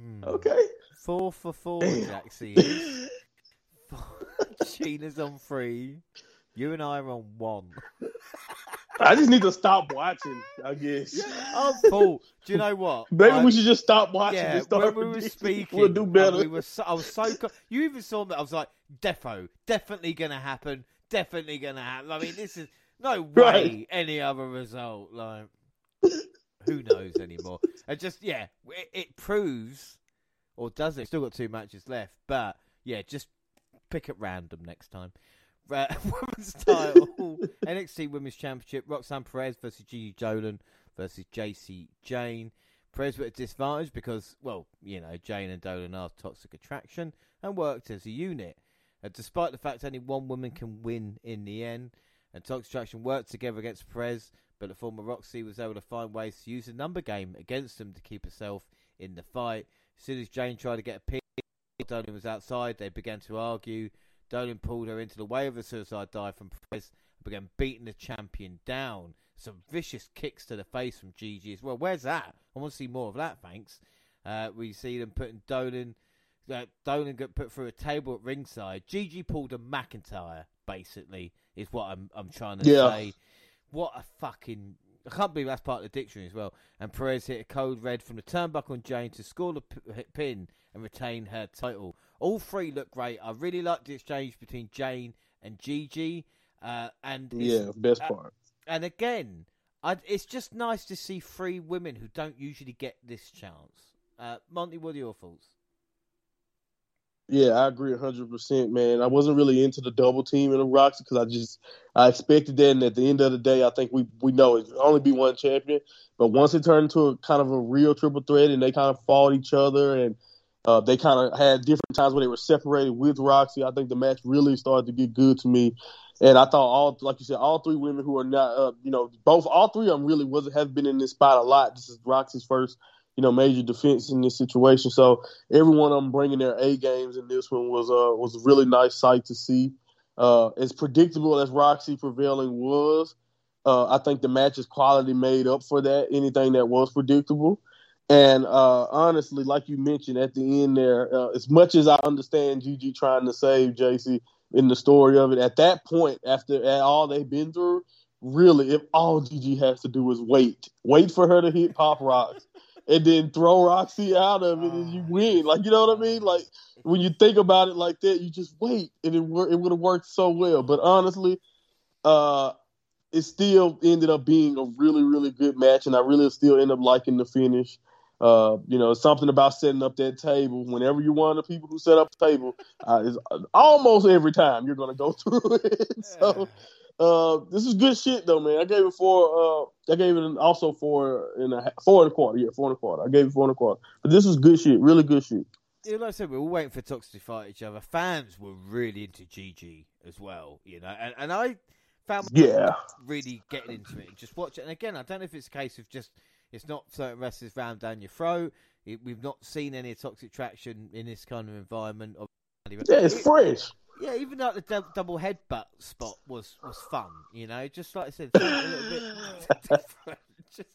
Hmm. Okay. Four for four, Jaxie is. Gina's on three. You and I are on one. I just need to stop watching, I guess. Oh, Paul, do you know what? Maybe um, we should just stop watching. Yeah, and start when we were speaking, we'll do better. We were so, I was so... Co- you even saw me. I was like, defo, definitely going to happen. Definitely going to happen. I mean, this is no way right. any other result. Like, who knows anymore? And just, yeah, it, it proves, or does it? Still got two matches left, but yeah, just pick at random next time. Uh, women's title, N X T Women's Championship, Roxanne Perez versus Gigi Dolan versus J C Jane. Perez were at a disadvantage because, well, you know, Jane and Dolan are Toxic Attraction and worked as a unit. And despite the fact only one woman can win in the end, and Toxic Attraction worked together against Perez, but the former Roxy was able to find ways to use the number game against them to keep herself in the fight. As soon as Jane tried to get a pin, Dolan was outside, they began to argue. Dolan pulled her into the way of a suicide dive from Perez and began beating the champion down. Some vicious kicks to the face from Gigi as well. Where's that? I want to see more of that, thanks. Uh, we see them putting Dolan... Uh, Dolan got put through a table at ringside. Gigi pulled a McIntyre, basically, is what I'm I'm trying to yeah. say. What a fucking... I can't believe that's part of the dictionary as well. And Perez hit a code red from the turnbuckle on Jane to score the p- pin and retain her title. All three look great. I really liked the exchange between Jane and Gigi. Uh, and yeah, best part. Uh, and again, I'd, it's just nice to see three women who don't usually get this chance. Uh, Monty, what are your thoughts? Yeah, I agree one hundred percent, man. I wasn't really into the double team in the Roxy because I just I expected that. And at the end of the day, I think we, we know it's only be one champion. But once it turned into a kind of a real triple threat and they kind of fought each other and Uh, they kind of had different times where they were separated with Roxy. I think the match really started to get good to me. And I thought all, like you said, all three women who are not, uh, you know, both, all three of them really wasn't, have been in this spot a lot. This is Roxy's first, you know, major defense in this situation. So every one of them bringing their A games in this one was, uh, was a really nice sight to see. Uh, as predictable as Roxy prevailing was, uh, I think the match's quality made up for that. Anything that was predictable. And uh, honestly, like you mentioned at the end there, uh, as much as I understand Gigi trying to save J C in the story of it, at that point, after at all they've been through, really, if all Gigi has to do is wait, wait for her to hit Pop Rocks and then throw Roxy out of it and you win. Like, you know what I mean? Like, when you think about it like that, you just wait and it, wor- it would have worked so well. But honestly, uh, it still ended up being a really, really good match and I really still end up liking the finish. Uh, you know, something about setting up that table. Whenever you're one of the people who set up the table, uh, it's almost every time you're going to go through it. So uh, this is good shit, though, man. I gave it four. Uh, I gave it an, also four and a four and a quarter. Yeah, four and a quarter. I gave it four and a quarter. But this is good shit. Really good shit. Yeah, like I said, we were all waiting for Toxic to fight each other. Fans were really into Gigi as well, you know. And, and I found myself yeah. really getting into it and just watch it. And again, I don't know if it's a case of just it's not certain wrestlers rammed down your throat. It, we've not seen any Toxic Attraction in this kind of environment. Yeah, it's fresh. Yeah, even like the d- double headbutt spot was, was fun, you know. Just like I said, a little bit different. Just,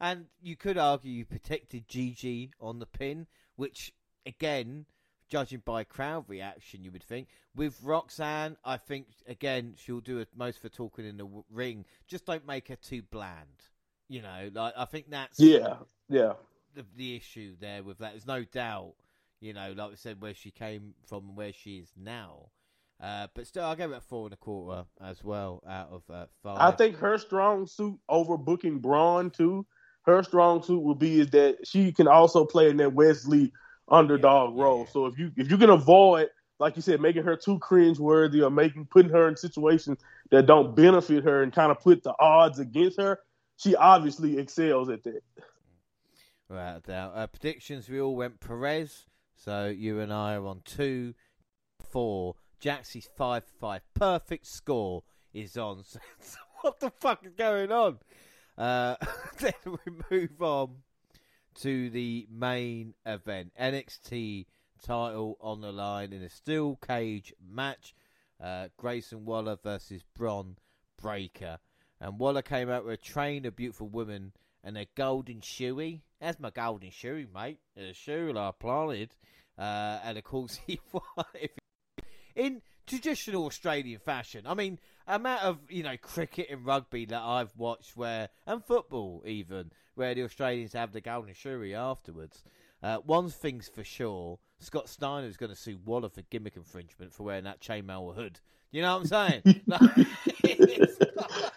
and you could argue you protected Gigi on the pin, which, again, judging by crowd reaction, you would think. With Roxanne, I think, again, she'll do most for talking in the w- ring. Just don't make her too bland. You know, like I think that's yeah, yeah. The, the issue there with that. There's no doubt, you know, like I said, where she came from and where she is now. Uh, but still, I gave it a four and a quarter as well out of uh, five. I think her strong suit over booking Braun, too, her strong suit would be is that she can also play in that Wes Lee underdog yeah, role. Yeah. So if you if you can avoid, like you said, making her too cringeworthy or making putting her in situations that don't benefit her and kind of put the odds against her, she obviously excels at that. Right, now, uh, predictions, we all went Perez. So you and I are on two, four. Jaxie's five, five. Perfect score is on. So, so what the fuck is going on? Uh, then we move on to the main event. N X T title on the line in a steel cage match. Uh, Grayson Waller versus Bron Breakker. And Waller came out with a train of beautiful women and a golden shoey. That's my golden shoey, mate. A shoey I planted. Uh, and of course, he in traditional Australian fashion. I mean, amount of, you know, cricket and rugby that I've watched where, and football even, where the Australians have the golden shoey afterwards. Uh, one thing's for sure, Scott Steiner's going to sue Waller for gimmick infringement for wearing that chainmail hood. You know what I'm saying? Like, it's not...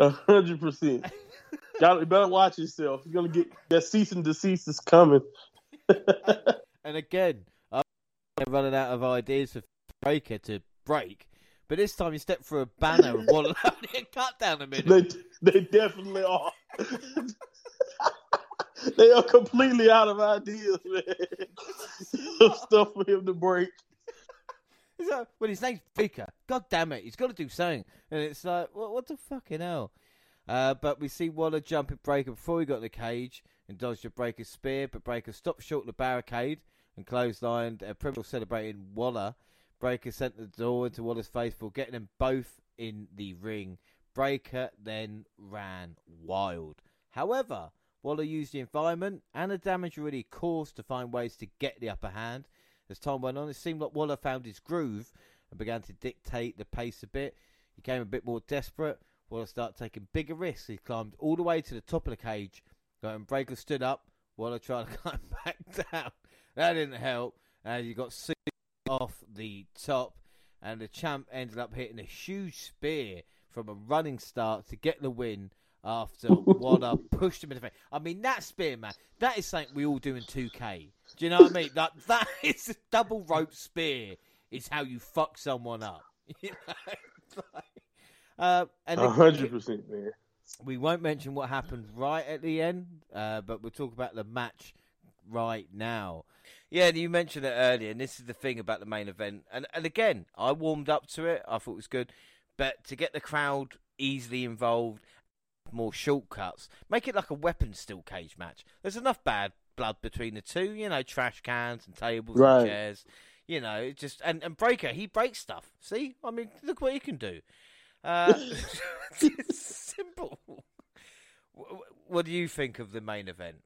A hundred percent. You better watch yourself. You're gonna get that cease and desist is coming. And again, I'm running out of ideas for Breaker to break, but this time you step through a banner and one and cut down a minute. They, they definitely are. They are completely out of ideas, man. Stuff for him to break. Like, well, his name's Breaker. God damn it, he's got to do something. And it's like, what, what the fucking hell? Uh, but we see Waller jump at Breaker before he got in the cage and dodged a Breaker's spear, but Breaker stopped short of the barricade and clotheslined a criminal celebrating Waller. Breaker sent the door into Waller's face for getting them both in the ring. Breaker then ran wild. However, Waller used the environment and the damage already caused to find ways to get the upper hand. As time went on, it seemed like Waller found his groove and began to dictate the pace a bit. He became a bit more desperate. Waller started taking bigger risks. He climbed all the way to the top of the cage. When Breaker stood up, Waller tried to climb back down. That didn't help. And he got sued off the top. And the champ ended up hitting a huge spear from a running start to get the win after Waller pushed him in the face. I mean, that spear, man, that is something we all do in two K. Do you know what I mean? Like, that is a double rope spear is how you fuck someone up. You know? Like, uh, and one hundred percent, again, man. We won't mention what happened right at the end, uh, but we'll talk about the match right now. Yeah, and you mentioned it earlier, and this is the thing about the main event. And, and again, I warmed up to it. I thought it was good. But to get the crowd easily involved, more shortcuts, make it like a weapons steel cage match. There's enough bad blood between the two, you know, trash cans and tables right. and chairs, you know, just and, and Breaker, he breaks stuff. See, I mean, look what he can do. Uh, it's simple. What do you think of the main event?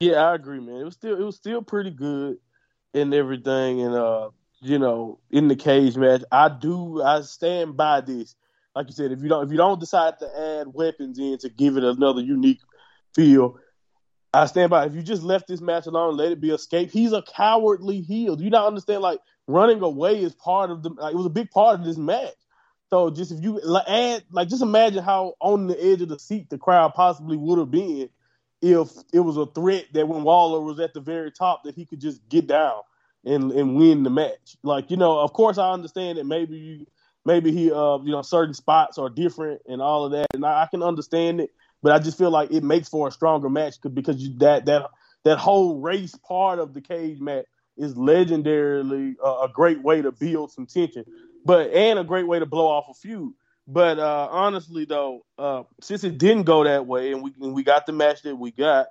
Yeah, I agree, man. It was still it was still pretty good and everything, and uh, you know, in the cage match, I do I stand by this. Like you said, if you don't if you don't decide to add weapons in to give it another unique feel, I stand by. If you just left this match alone, let it be escaped. He's a cowardly heel. Do you not understand? Like, running away is part of the. Like, it was a big part of this match. So just if you add, like, just imagine how on the edge of the seat the crowd possibly would have been if it was a threat that when Waller was at the very top that he could just get down and, and win the match. Like, you know, of course I understand that maybe you, maybe he, uh, you know, certain spots are different and all of that, and I, I can understand it. But I just feel like it makes for a stronger match because you, that that that whole race part of the cage match is legendarily a, a great way to build some tension, but and a great way to blow off a feud. But uh, honestly, though, uh, since it didn't go that way and we and we got the match that we got,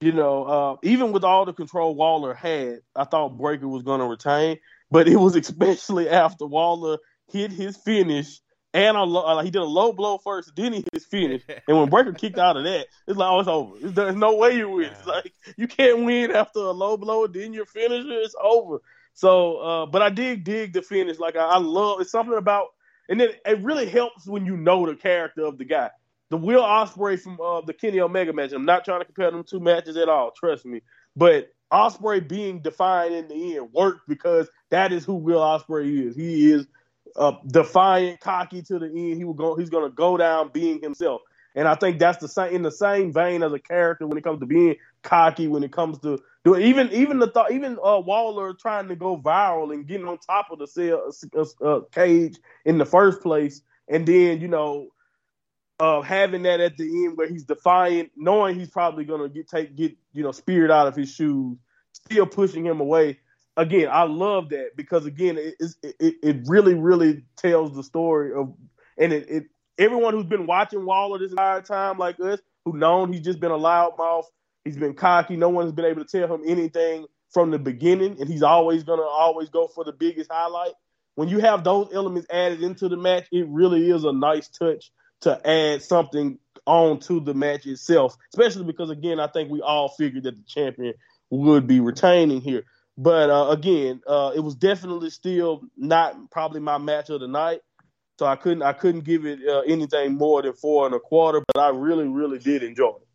you know, uh, even with all the control Waller had, I thought Breakker was going to retain. But it was especially after Waller hit his finish. And a, uh, he did a low blow first, then he hit his finish. And when Breakker kicked out of that, it's like, oh, it's over. It's, there's no way you win. It's like, you can't win after a low blow, then your finisher, it's over. So, uh, but I did dig the finish. Like, I, I love, it's something about, and then it really helps when you know the character of the guy. The Will Ospreay from uh, the Kenny Omega match, I'm not trying to compare them two matches at all, trust me. But Ospreay being defined in the end worked because that is who Will Ospreay is. He is Uh, defiant, cocky to the end. He will go. He's going to go down being himself, and I think that's the same in the same vein as a character when it comes to being cocky. When it comes to doing even even the thought, even uh, Waller trying to go viral and getting on top of the cell, uh, uh, cage in the first place, and then you know uh, having that at the end where he's defiant, knowing he's probably going to get take get you know speared out of his shoes, still pushing him away. Again, I love that because, again, it, it it really, really tells the story of, and it, it everyone who's been watching Waller this entire time like us, who known he's just been a loudmouth, he's been cocky, no one's been able to tell him anything from the beginning, and he's always going to always go for the biggest highlight. When you have those elements added into the match, it really is a nice touch to add something onto the match itself, especially because, again, I think we all figured that the champion would be retaining here. But, uh, again, uh, it was definitely still not probably my match of the night. So I couldn't I couldn't give it uh, anything more than four and a quarter, but I really, really did enjoy it.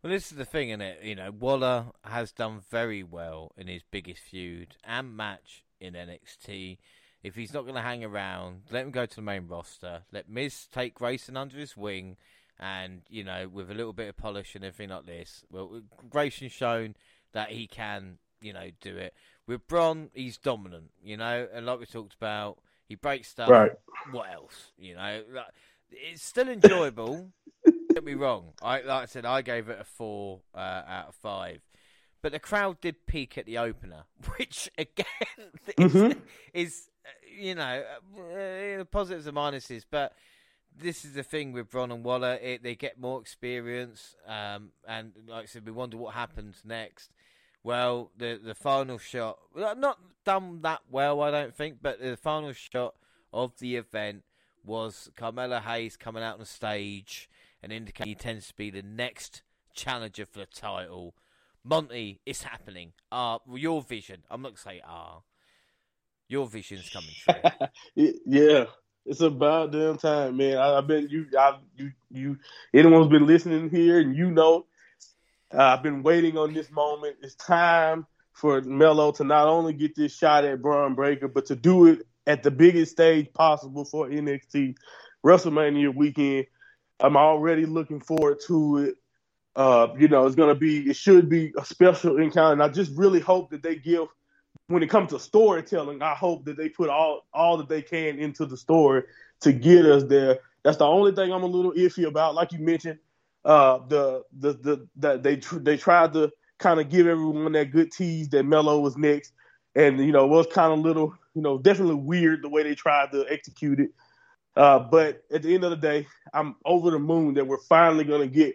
Well, this is the thing, isn't it? You know, Waller has done very well in his biggest feud and match in N X T. If he's not going to hang around, let him go to the main roster. Let Miz take Grayson under his wing. And, you know, with a little bit of polish and everything like this, well, Grayson's shown that he can... you know, do it. With Bron, he's dominant, you know, and like we talked about, he breaks stuff. Right. What else? You know, like, it's still enjoyable. Don't get me wrong. I like I said, I gave it a four uh, out of five, but the crowd did peak at the opener, which again is, mm-hmm. is you know uh, positives and minuses. But this is the thing with Bron and Waller; it, they get more experience, um, and like I said, we wonder what happens next. Well, the the final shot, not done that well, I don't think, but the final shot of the event was Carmella Hayes coming out on stage and indicating he tends to be the next challenger for the title. Monty, it's happening. Uh, your vision, I'm not going to say ah, uh, your vision's coming true. Yeah, it's about damn time, man. I, I've been, you, I, you, you, anyone's been listening here and you know, Uh, I've been waiting on this moment. It's time for Melo to not only get this shot at Bron Breakker, but to do it at the biggest stage possible for N X T WrestleMania weekend. I'm already looking forward to it. Uh, you know, it's going to be, it should be a special encounter. And I just really hope that they give, when it comes to storytelling, I hope that they put all, all that they can into the story to get us there. That's the only thing I'm a little iffy about. Like you mentioned, Uh, the the the that they tr- they tried to kind of give everyone that good tease that Melo was next, and you know it was kind of little, you know, definitely weird the way they tried to execute it. Uh, but at the end of the day, I'm over the moon that we're finally gonna get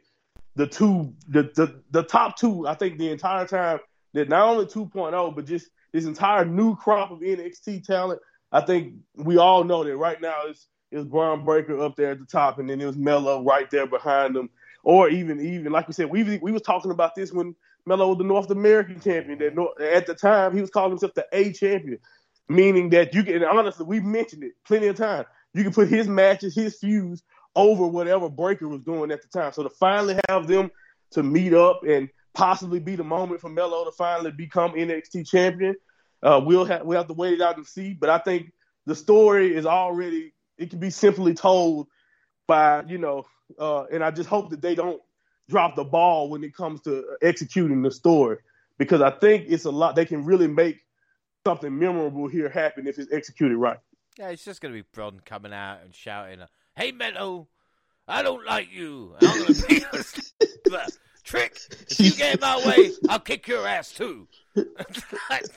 the two the the, the top two. I think the entire time that not only two point oh, but just this entire new crop of N X T talent. I think we all know that right now it's it's Bron Breakker up there at the top, and then it was Melo right there behind him. Or even, even like we said, we we was talking about this when Melo was the North American champion. That North, at the time, he was calling himself the A champion, meaning that you can, and honestly, we've mentioned it plenty of times, you can put his matches, his feuds over whatever Breakker was doing at the time. So to finally have them to meet up and possibly be the moment for Melo to finally become N X T champion, uh, we'll, ha- we'll have to wait it out and see. But I think the story is already it can be simply told by, you know, uh, and I just hope that they don't drop the ball when it comes to executing the story, because I think it's a lot. They can really make something memorable here happen if it's executed right. Yeah, it's just going to be Bron coming out and shouting, "Hey, Meadow, I don't like you. And I'm going to be a Trick, if you get in my way, I'll kick your ass too." That's...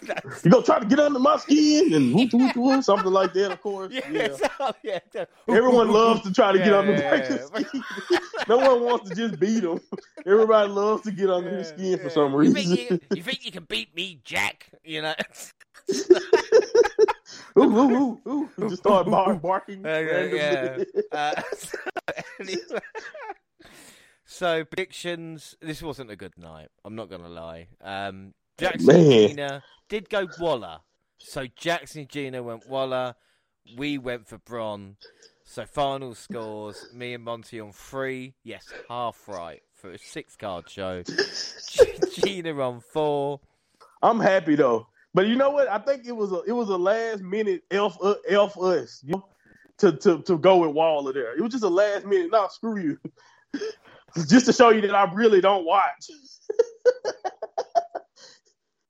You're going to try to get under my skin and whoop, whoop, whoop, something like that, of course. Yeah, yeah. So, yeah. Everyone loves to try to yeah, get under yeah, Breakker's yeah. skin. No one wants to just beat him. Everybody loves to get under yeah, his skin yeah. for some reason. You think you, you think you can beat me, Jack? You know? Ooh, ooh, ooh, ooh. Just start bar- barking. Okay, yeah. uh, so, anyway. So, predictions. This wasn't a good night. I'm not going to lie. Um, Jackson Man. and Gina did go Waller. So, Jackson and Gina went Waller. We went for Bron. So, final scores. Me and Monty on three. Yes, half right for a six-card show. Gina on four. I'm happy, though. But you know what? I think it was a it was a last minute elf uh, elf us you know, to, to to go with Waller there. It was just a last minute. No, screw you. Just to show you that I really don't watch.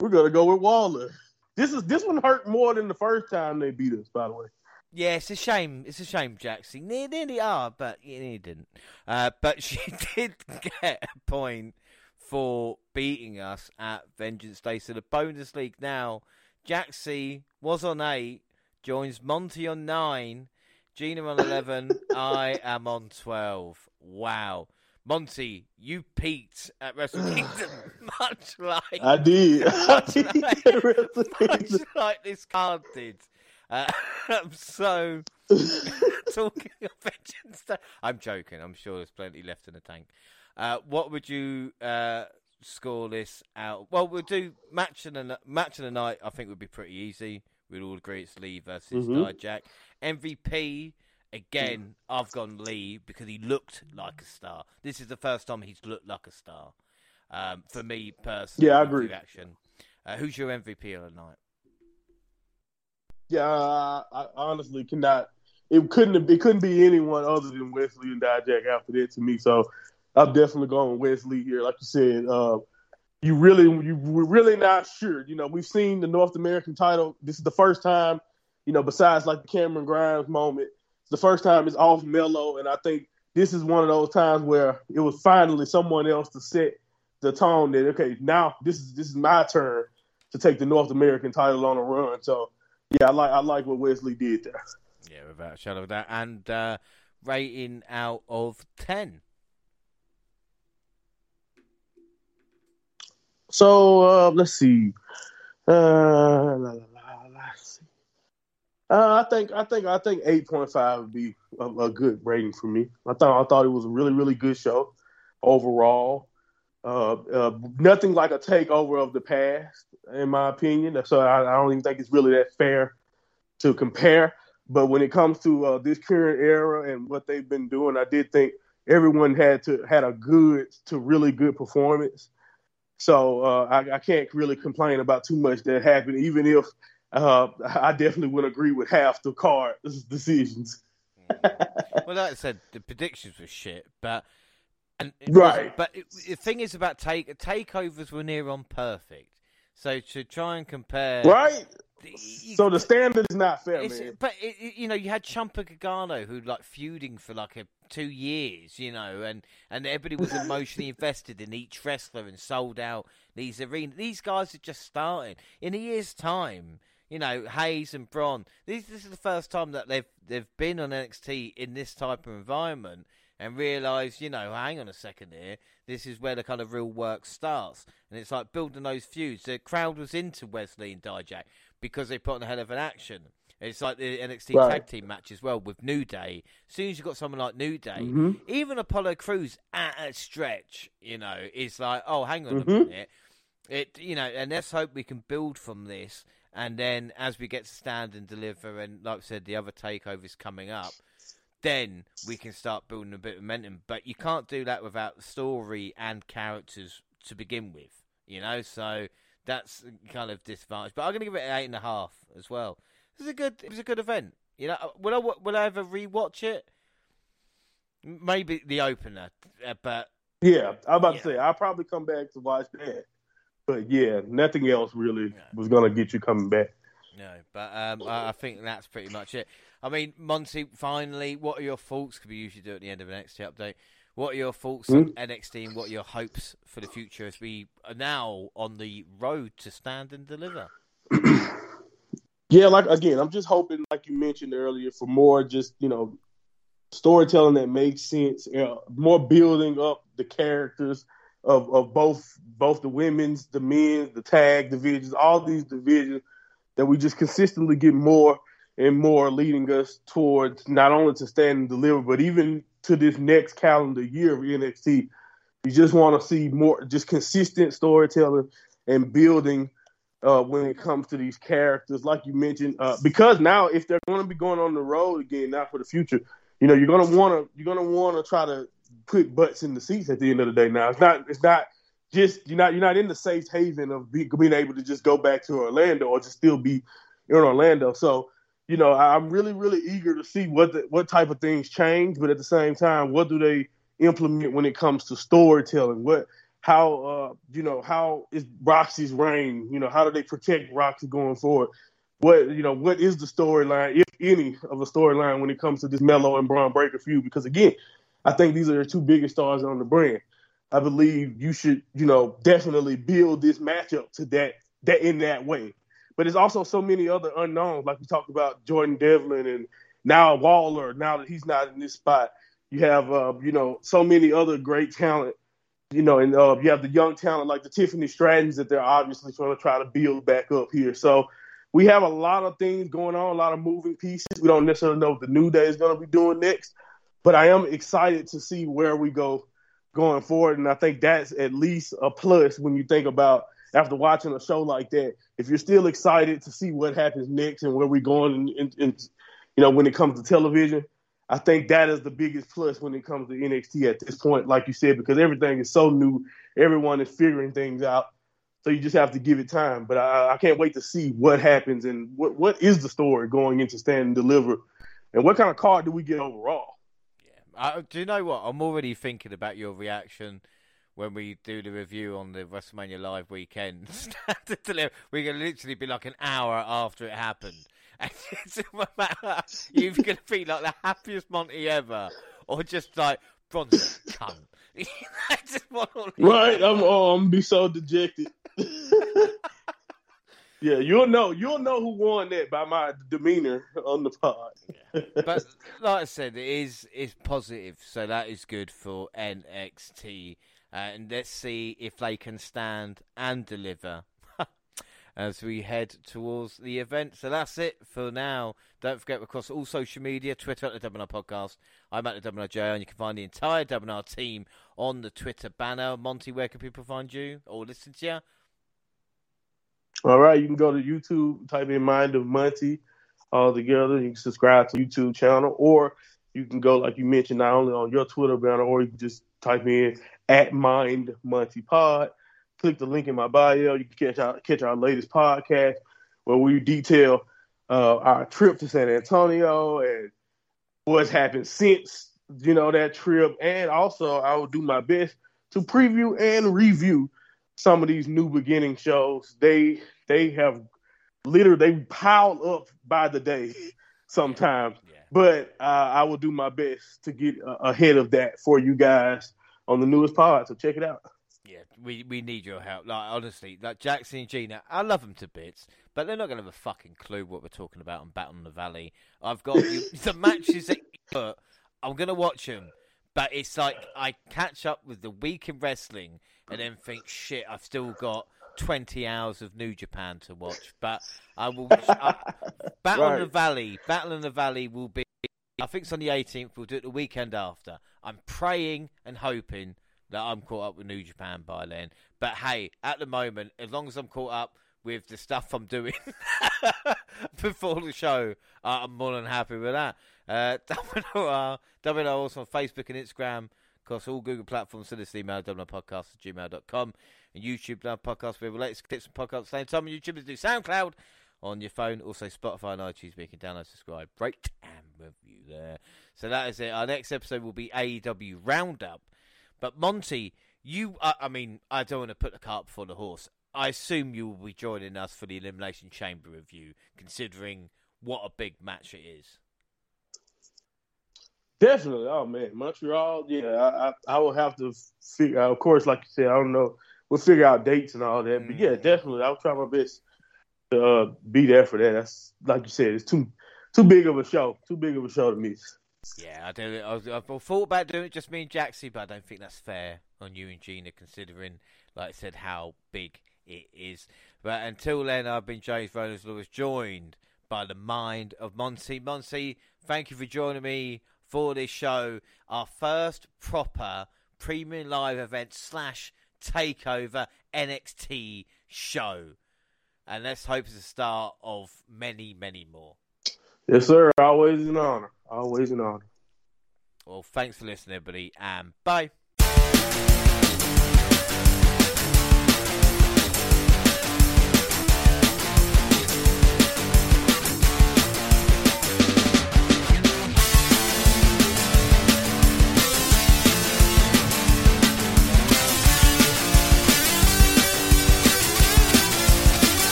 We're gonna go with Waller. This is this one hurt more than the first time they beat us, by the way. Yeah, it's a shame. It's a shame, Jackson. They nearly are, but he didn't. Uh, but she did get a point for beating us at Vengeance Day. So the bonus league now, Jaxie was on eight, joins Monty on nine, Gina on eleven, I am on twelve. Wow. Monty, you peaked at Wrestle Kingdom, much like... I did. Much, I did like, much like this card did. Uh, so, talking of Vengeance Day... I'm joking. I'm sure there's plenty left in the tank. Uh, what would you uh, score this out? Well, we'll do match of the, match of the night, I think, would be pretty easy. We'd all agree it's Lee versus mm-hmm. Dijak. M V P, again, I've gone Lee because he looked like a star. This is the first time he's looked like a star. Um, for me, personally. Yeah, I agree. Uh, who's your M V P of the night? Yeah, uh, I honestly cannot. It couldn't, it couldn't be anyone other than Wes Lee and Dijak after that to me, so... I'm definitely going Wes Lee here. Like you said, uh, you really, you, we're really not sure. You know, we've seen the North American title. This is the first time, you know, besides like the Cameron Grimes moment, it's the first time it's off Melo. And I think this is one of those times where it was finally someone else to set the tone that, okay, now this is this is my turn to take the North American title on a run. So, yeah, I like I like what Wes Lee did there. Yeah, without a shadow of that. And uh, rating out of ten. So uh, let's see. Uh, la, la, la, let's see. Uh, I think I think I think eight point five would be a, a good rating for me. I thought I thought it was a really really good show overall. Uh, uh, nothing like a takeover of the past, in my opinion. So I, I don't even think it's really that fair to compare. But when it comes to uh, this current era and what they've been doing, I did think everyone had to had a good to really good performance. So uh, I, I can't really complain about too much that happened, even if uh, I definitely would agree with half the card's decisions. Well, like I said, the predictions were shit, but and right. But it, the thing is about take takeovers were near on perfect. So to try and compare, right? The, you, so the standard is not fair, man. But it, you know, you had Ciampa Gargano who like feuding for like a. two years, you know, and, and everybody was emotionally invested in each wrestler and sold out these arenas. These guys are just starting. In a year's time, you know, Hayes and Bron, this, this is the first time that they've they've been on N X T in this type of environment and realised, you know, hang on a second here, this is where the kind of real work starts. And it's like building those feuds. The crowd was into Wes Lee and Dijak because they put on a hell of an action. It's like the N X T right. tag team match as well with New Day. As soon as you've got someone like New Day, mm-hmm. even Apollo Crews at a stretch, you know, is like, oh, hang on mm-hmm. a minute. It, you know, and let's hope we can build from this. And then as we get to Stand and Deliver, and like I said, the other takeovers coming up, then we can start building a bit of momentum. But you can't do that without the story and characters to begin with, you know. So that's kind of disadvantage. But I'm going to give it an eight and a half as well. It was a good. It was a good event. You know, will I will I ever rewatch it? Maybe the opener, but yeah, I'm about yeah. to say I'll probably come back to watch that. But yeah, nothing else really no. was gonna get you coming back. No, but um, I think that's pretty much it. I mean, Monty, finally, what are your thoughts? Because we usually do at the end of an N X T update. What are your thoughts mm-hmm. on N X T and what are your hopes for the future as we are now on the road to Stand and Deliver? Yeah, like, again, I'm just hoping, like you mentioned earlier, for more just, you know, storytelling that makes sense, you know, more building up the characters of, of both both the women's, the men's, the tag divisions, all these divisions that we just consistently get more and more leading us towards not only to Stand and Deliver, but even to this next calendar year of N X T. You just want to see more just consistent storytelling and building Uh, when it comes to these characters, like you mentioned, uh, because now if they're going to be going on the road again, now for the future, you know, you're going to want to you're going to want to try to put butts in the seats at the end of the day. Now it's not it's not just you're not you're not in the safe haven of be, being able to just go back to Orlando or just still be in Orlando. So you know, I'm really really eager to see what the, what type of things change, but at the same time, what do they implement when it comes to storytelling? What How, uh, you know, how is Roxy's reign? You know, how do they protect Roxy going forward? What, you know, what is the storyline, if any, of a storyline when it comes to this Melo and Bron Breakker feud? Because, again, I think these are the two biggest stars on the brand. I believe you should, you know, definitely build this matchup to that, that in that way. But there's also so many other unknowns, like we talked about Jordan Devlin and now Waller, now that he's not in this spot. You have, uh, you know, so many other great talent. You know, and uh, you have the young talent like the Tiffany Strattons that they're obviously trying to try to build back up here. So we have a lot of things going on, a lot of moving pieces. We don't necessarily know what the New Day is going to be doing next, but I am excited to see where we go going forward. And I think that's at least a plus when you think about after watching a show like that. If you're still excited to see what happens next and where we're going, and, and you know, when it comes to television. I think that is the biggest plus when it comes to N X T at this point, like you said, because everything is so new. Everyone is figuring things out. So you just have to give it time. But I, I can't wait to see what happens and what, what is the story going into Stand and Deliver and what kind of card do we get overall? Yeah. I, do you know what? I'm already thinking about your reaction when we do the review on the WrestleMania Live weekend. We're going to literally be like an hour after it happened. You're going to be like the happiest Monty ever, or just like Bronson, cunt. I just want all right, I'm, oh, I'm going to be so dejected. Yeah, you'll know you'll know who won that by my demeanor on the pod. Yeah. But like I said, it is it's positive, so that is good for N X T. Uh, and let's see if they can stand and deliver as we head towards the event. So that's it for now. Don't forget, we're across all social media, Twitter at the W N R Podcast. I'm at the W N R J O, and you can find the entire W N R team on the Twitter banner. Monty, where can people find you or listen to you? All right, you can go to YouTube, type in Mind of Monty all together. You can subscribe to the YouTube channel, or you can go, like you mentioned, not only on your Twitter banner, or you can just type in at Mind Monty Pod. Click the link in my bio. You can catch our, catch our latest podcast where we detail uh, our trip to San Antonio and what's happened since, you know, that trip. And also, I will do my best to preview and review some of these New Beginning shows. They they have literally they piled up by the day sometimes. Yeah. But uh, I will do my best to get uh, ahead of that for you guys on the newest pod. So check it out. Yeah, we, we need your help. Like, honestly, like Jackson and Gina, I love them to bits, but they're not going to have a fucking clue what we're talking about on Battle in the Valley. I've got you, the matches that you put, I'm going to watch them, but it's like I catch up with the week in wrestling and then think, shit, I've still got twenty hours of New Japan to watch, but I will. I, Battle right. in the Valley, Battle in the Valley will be, I think it's on the eighteenth, we'll do it the weekend after. I'm praying and hoping that I'm caught up with New Japan by then. But hey, at the moment, as long as I'm caught up with the stuff I'm doing before the show, uh, I'm more than happy with that. Uh, W N R, W N R also on Facebook and Instagram, across all Google platforms. Send us an email, W N R podcast at gmail dot com. And YouTube, W N R podcast, we have the latest clips and podcasts at the same time. And YouTube is new SoundCloud. on your phone. Also, Spotify and iTunes, where you can download, subscribe, rate, and review there. So that is it. Our next episode will be A E W Roundup. But Monty, you, uh, I mean, I don't want to put the cart before the horse. I assume you will be joining us for the Elimination Chamber review, considering what a big match it is. Definitely. Oh, man. Montreal, yeah, I, I, I will have to figure out. Of course, like you said, I don't know. We'll figure out dates and all that. Mm. But, yeah, definitely. I'll try my best to uh, be there for that. That's, like you said, it's too too big of a show. Too big of a show to miss. Yeah, I do. I, I thought about doing it just me and Jaxie, but I don't think that's fair on you and Gina, considering, like I said, how big it is. But until then, I've been James Ronalds Lewis, joined by the mind of Monty. Monty, thank you for joining me for this show, our first proper premium live event slash takeover N X T show, and let's hope it's the start of many, many more. Yes, sir. Always an honor. Always an honor. Well, thanks for listening, everybody, and bye.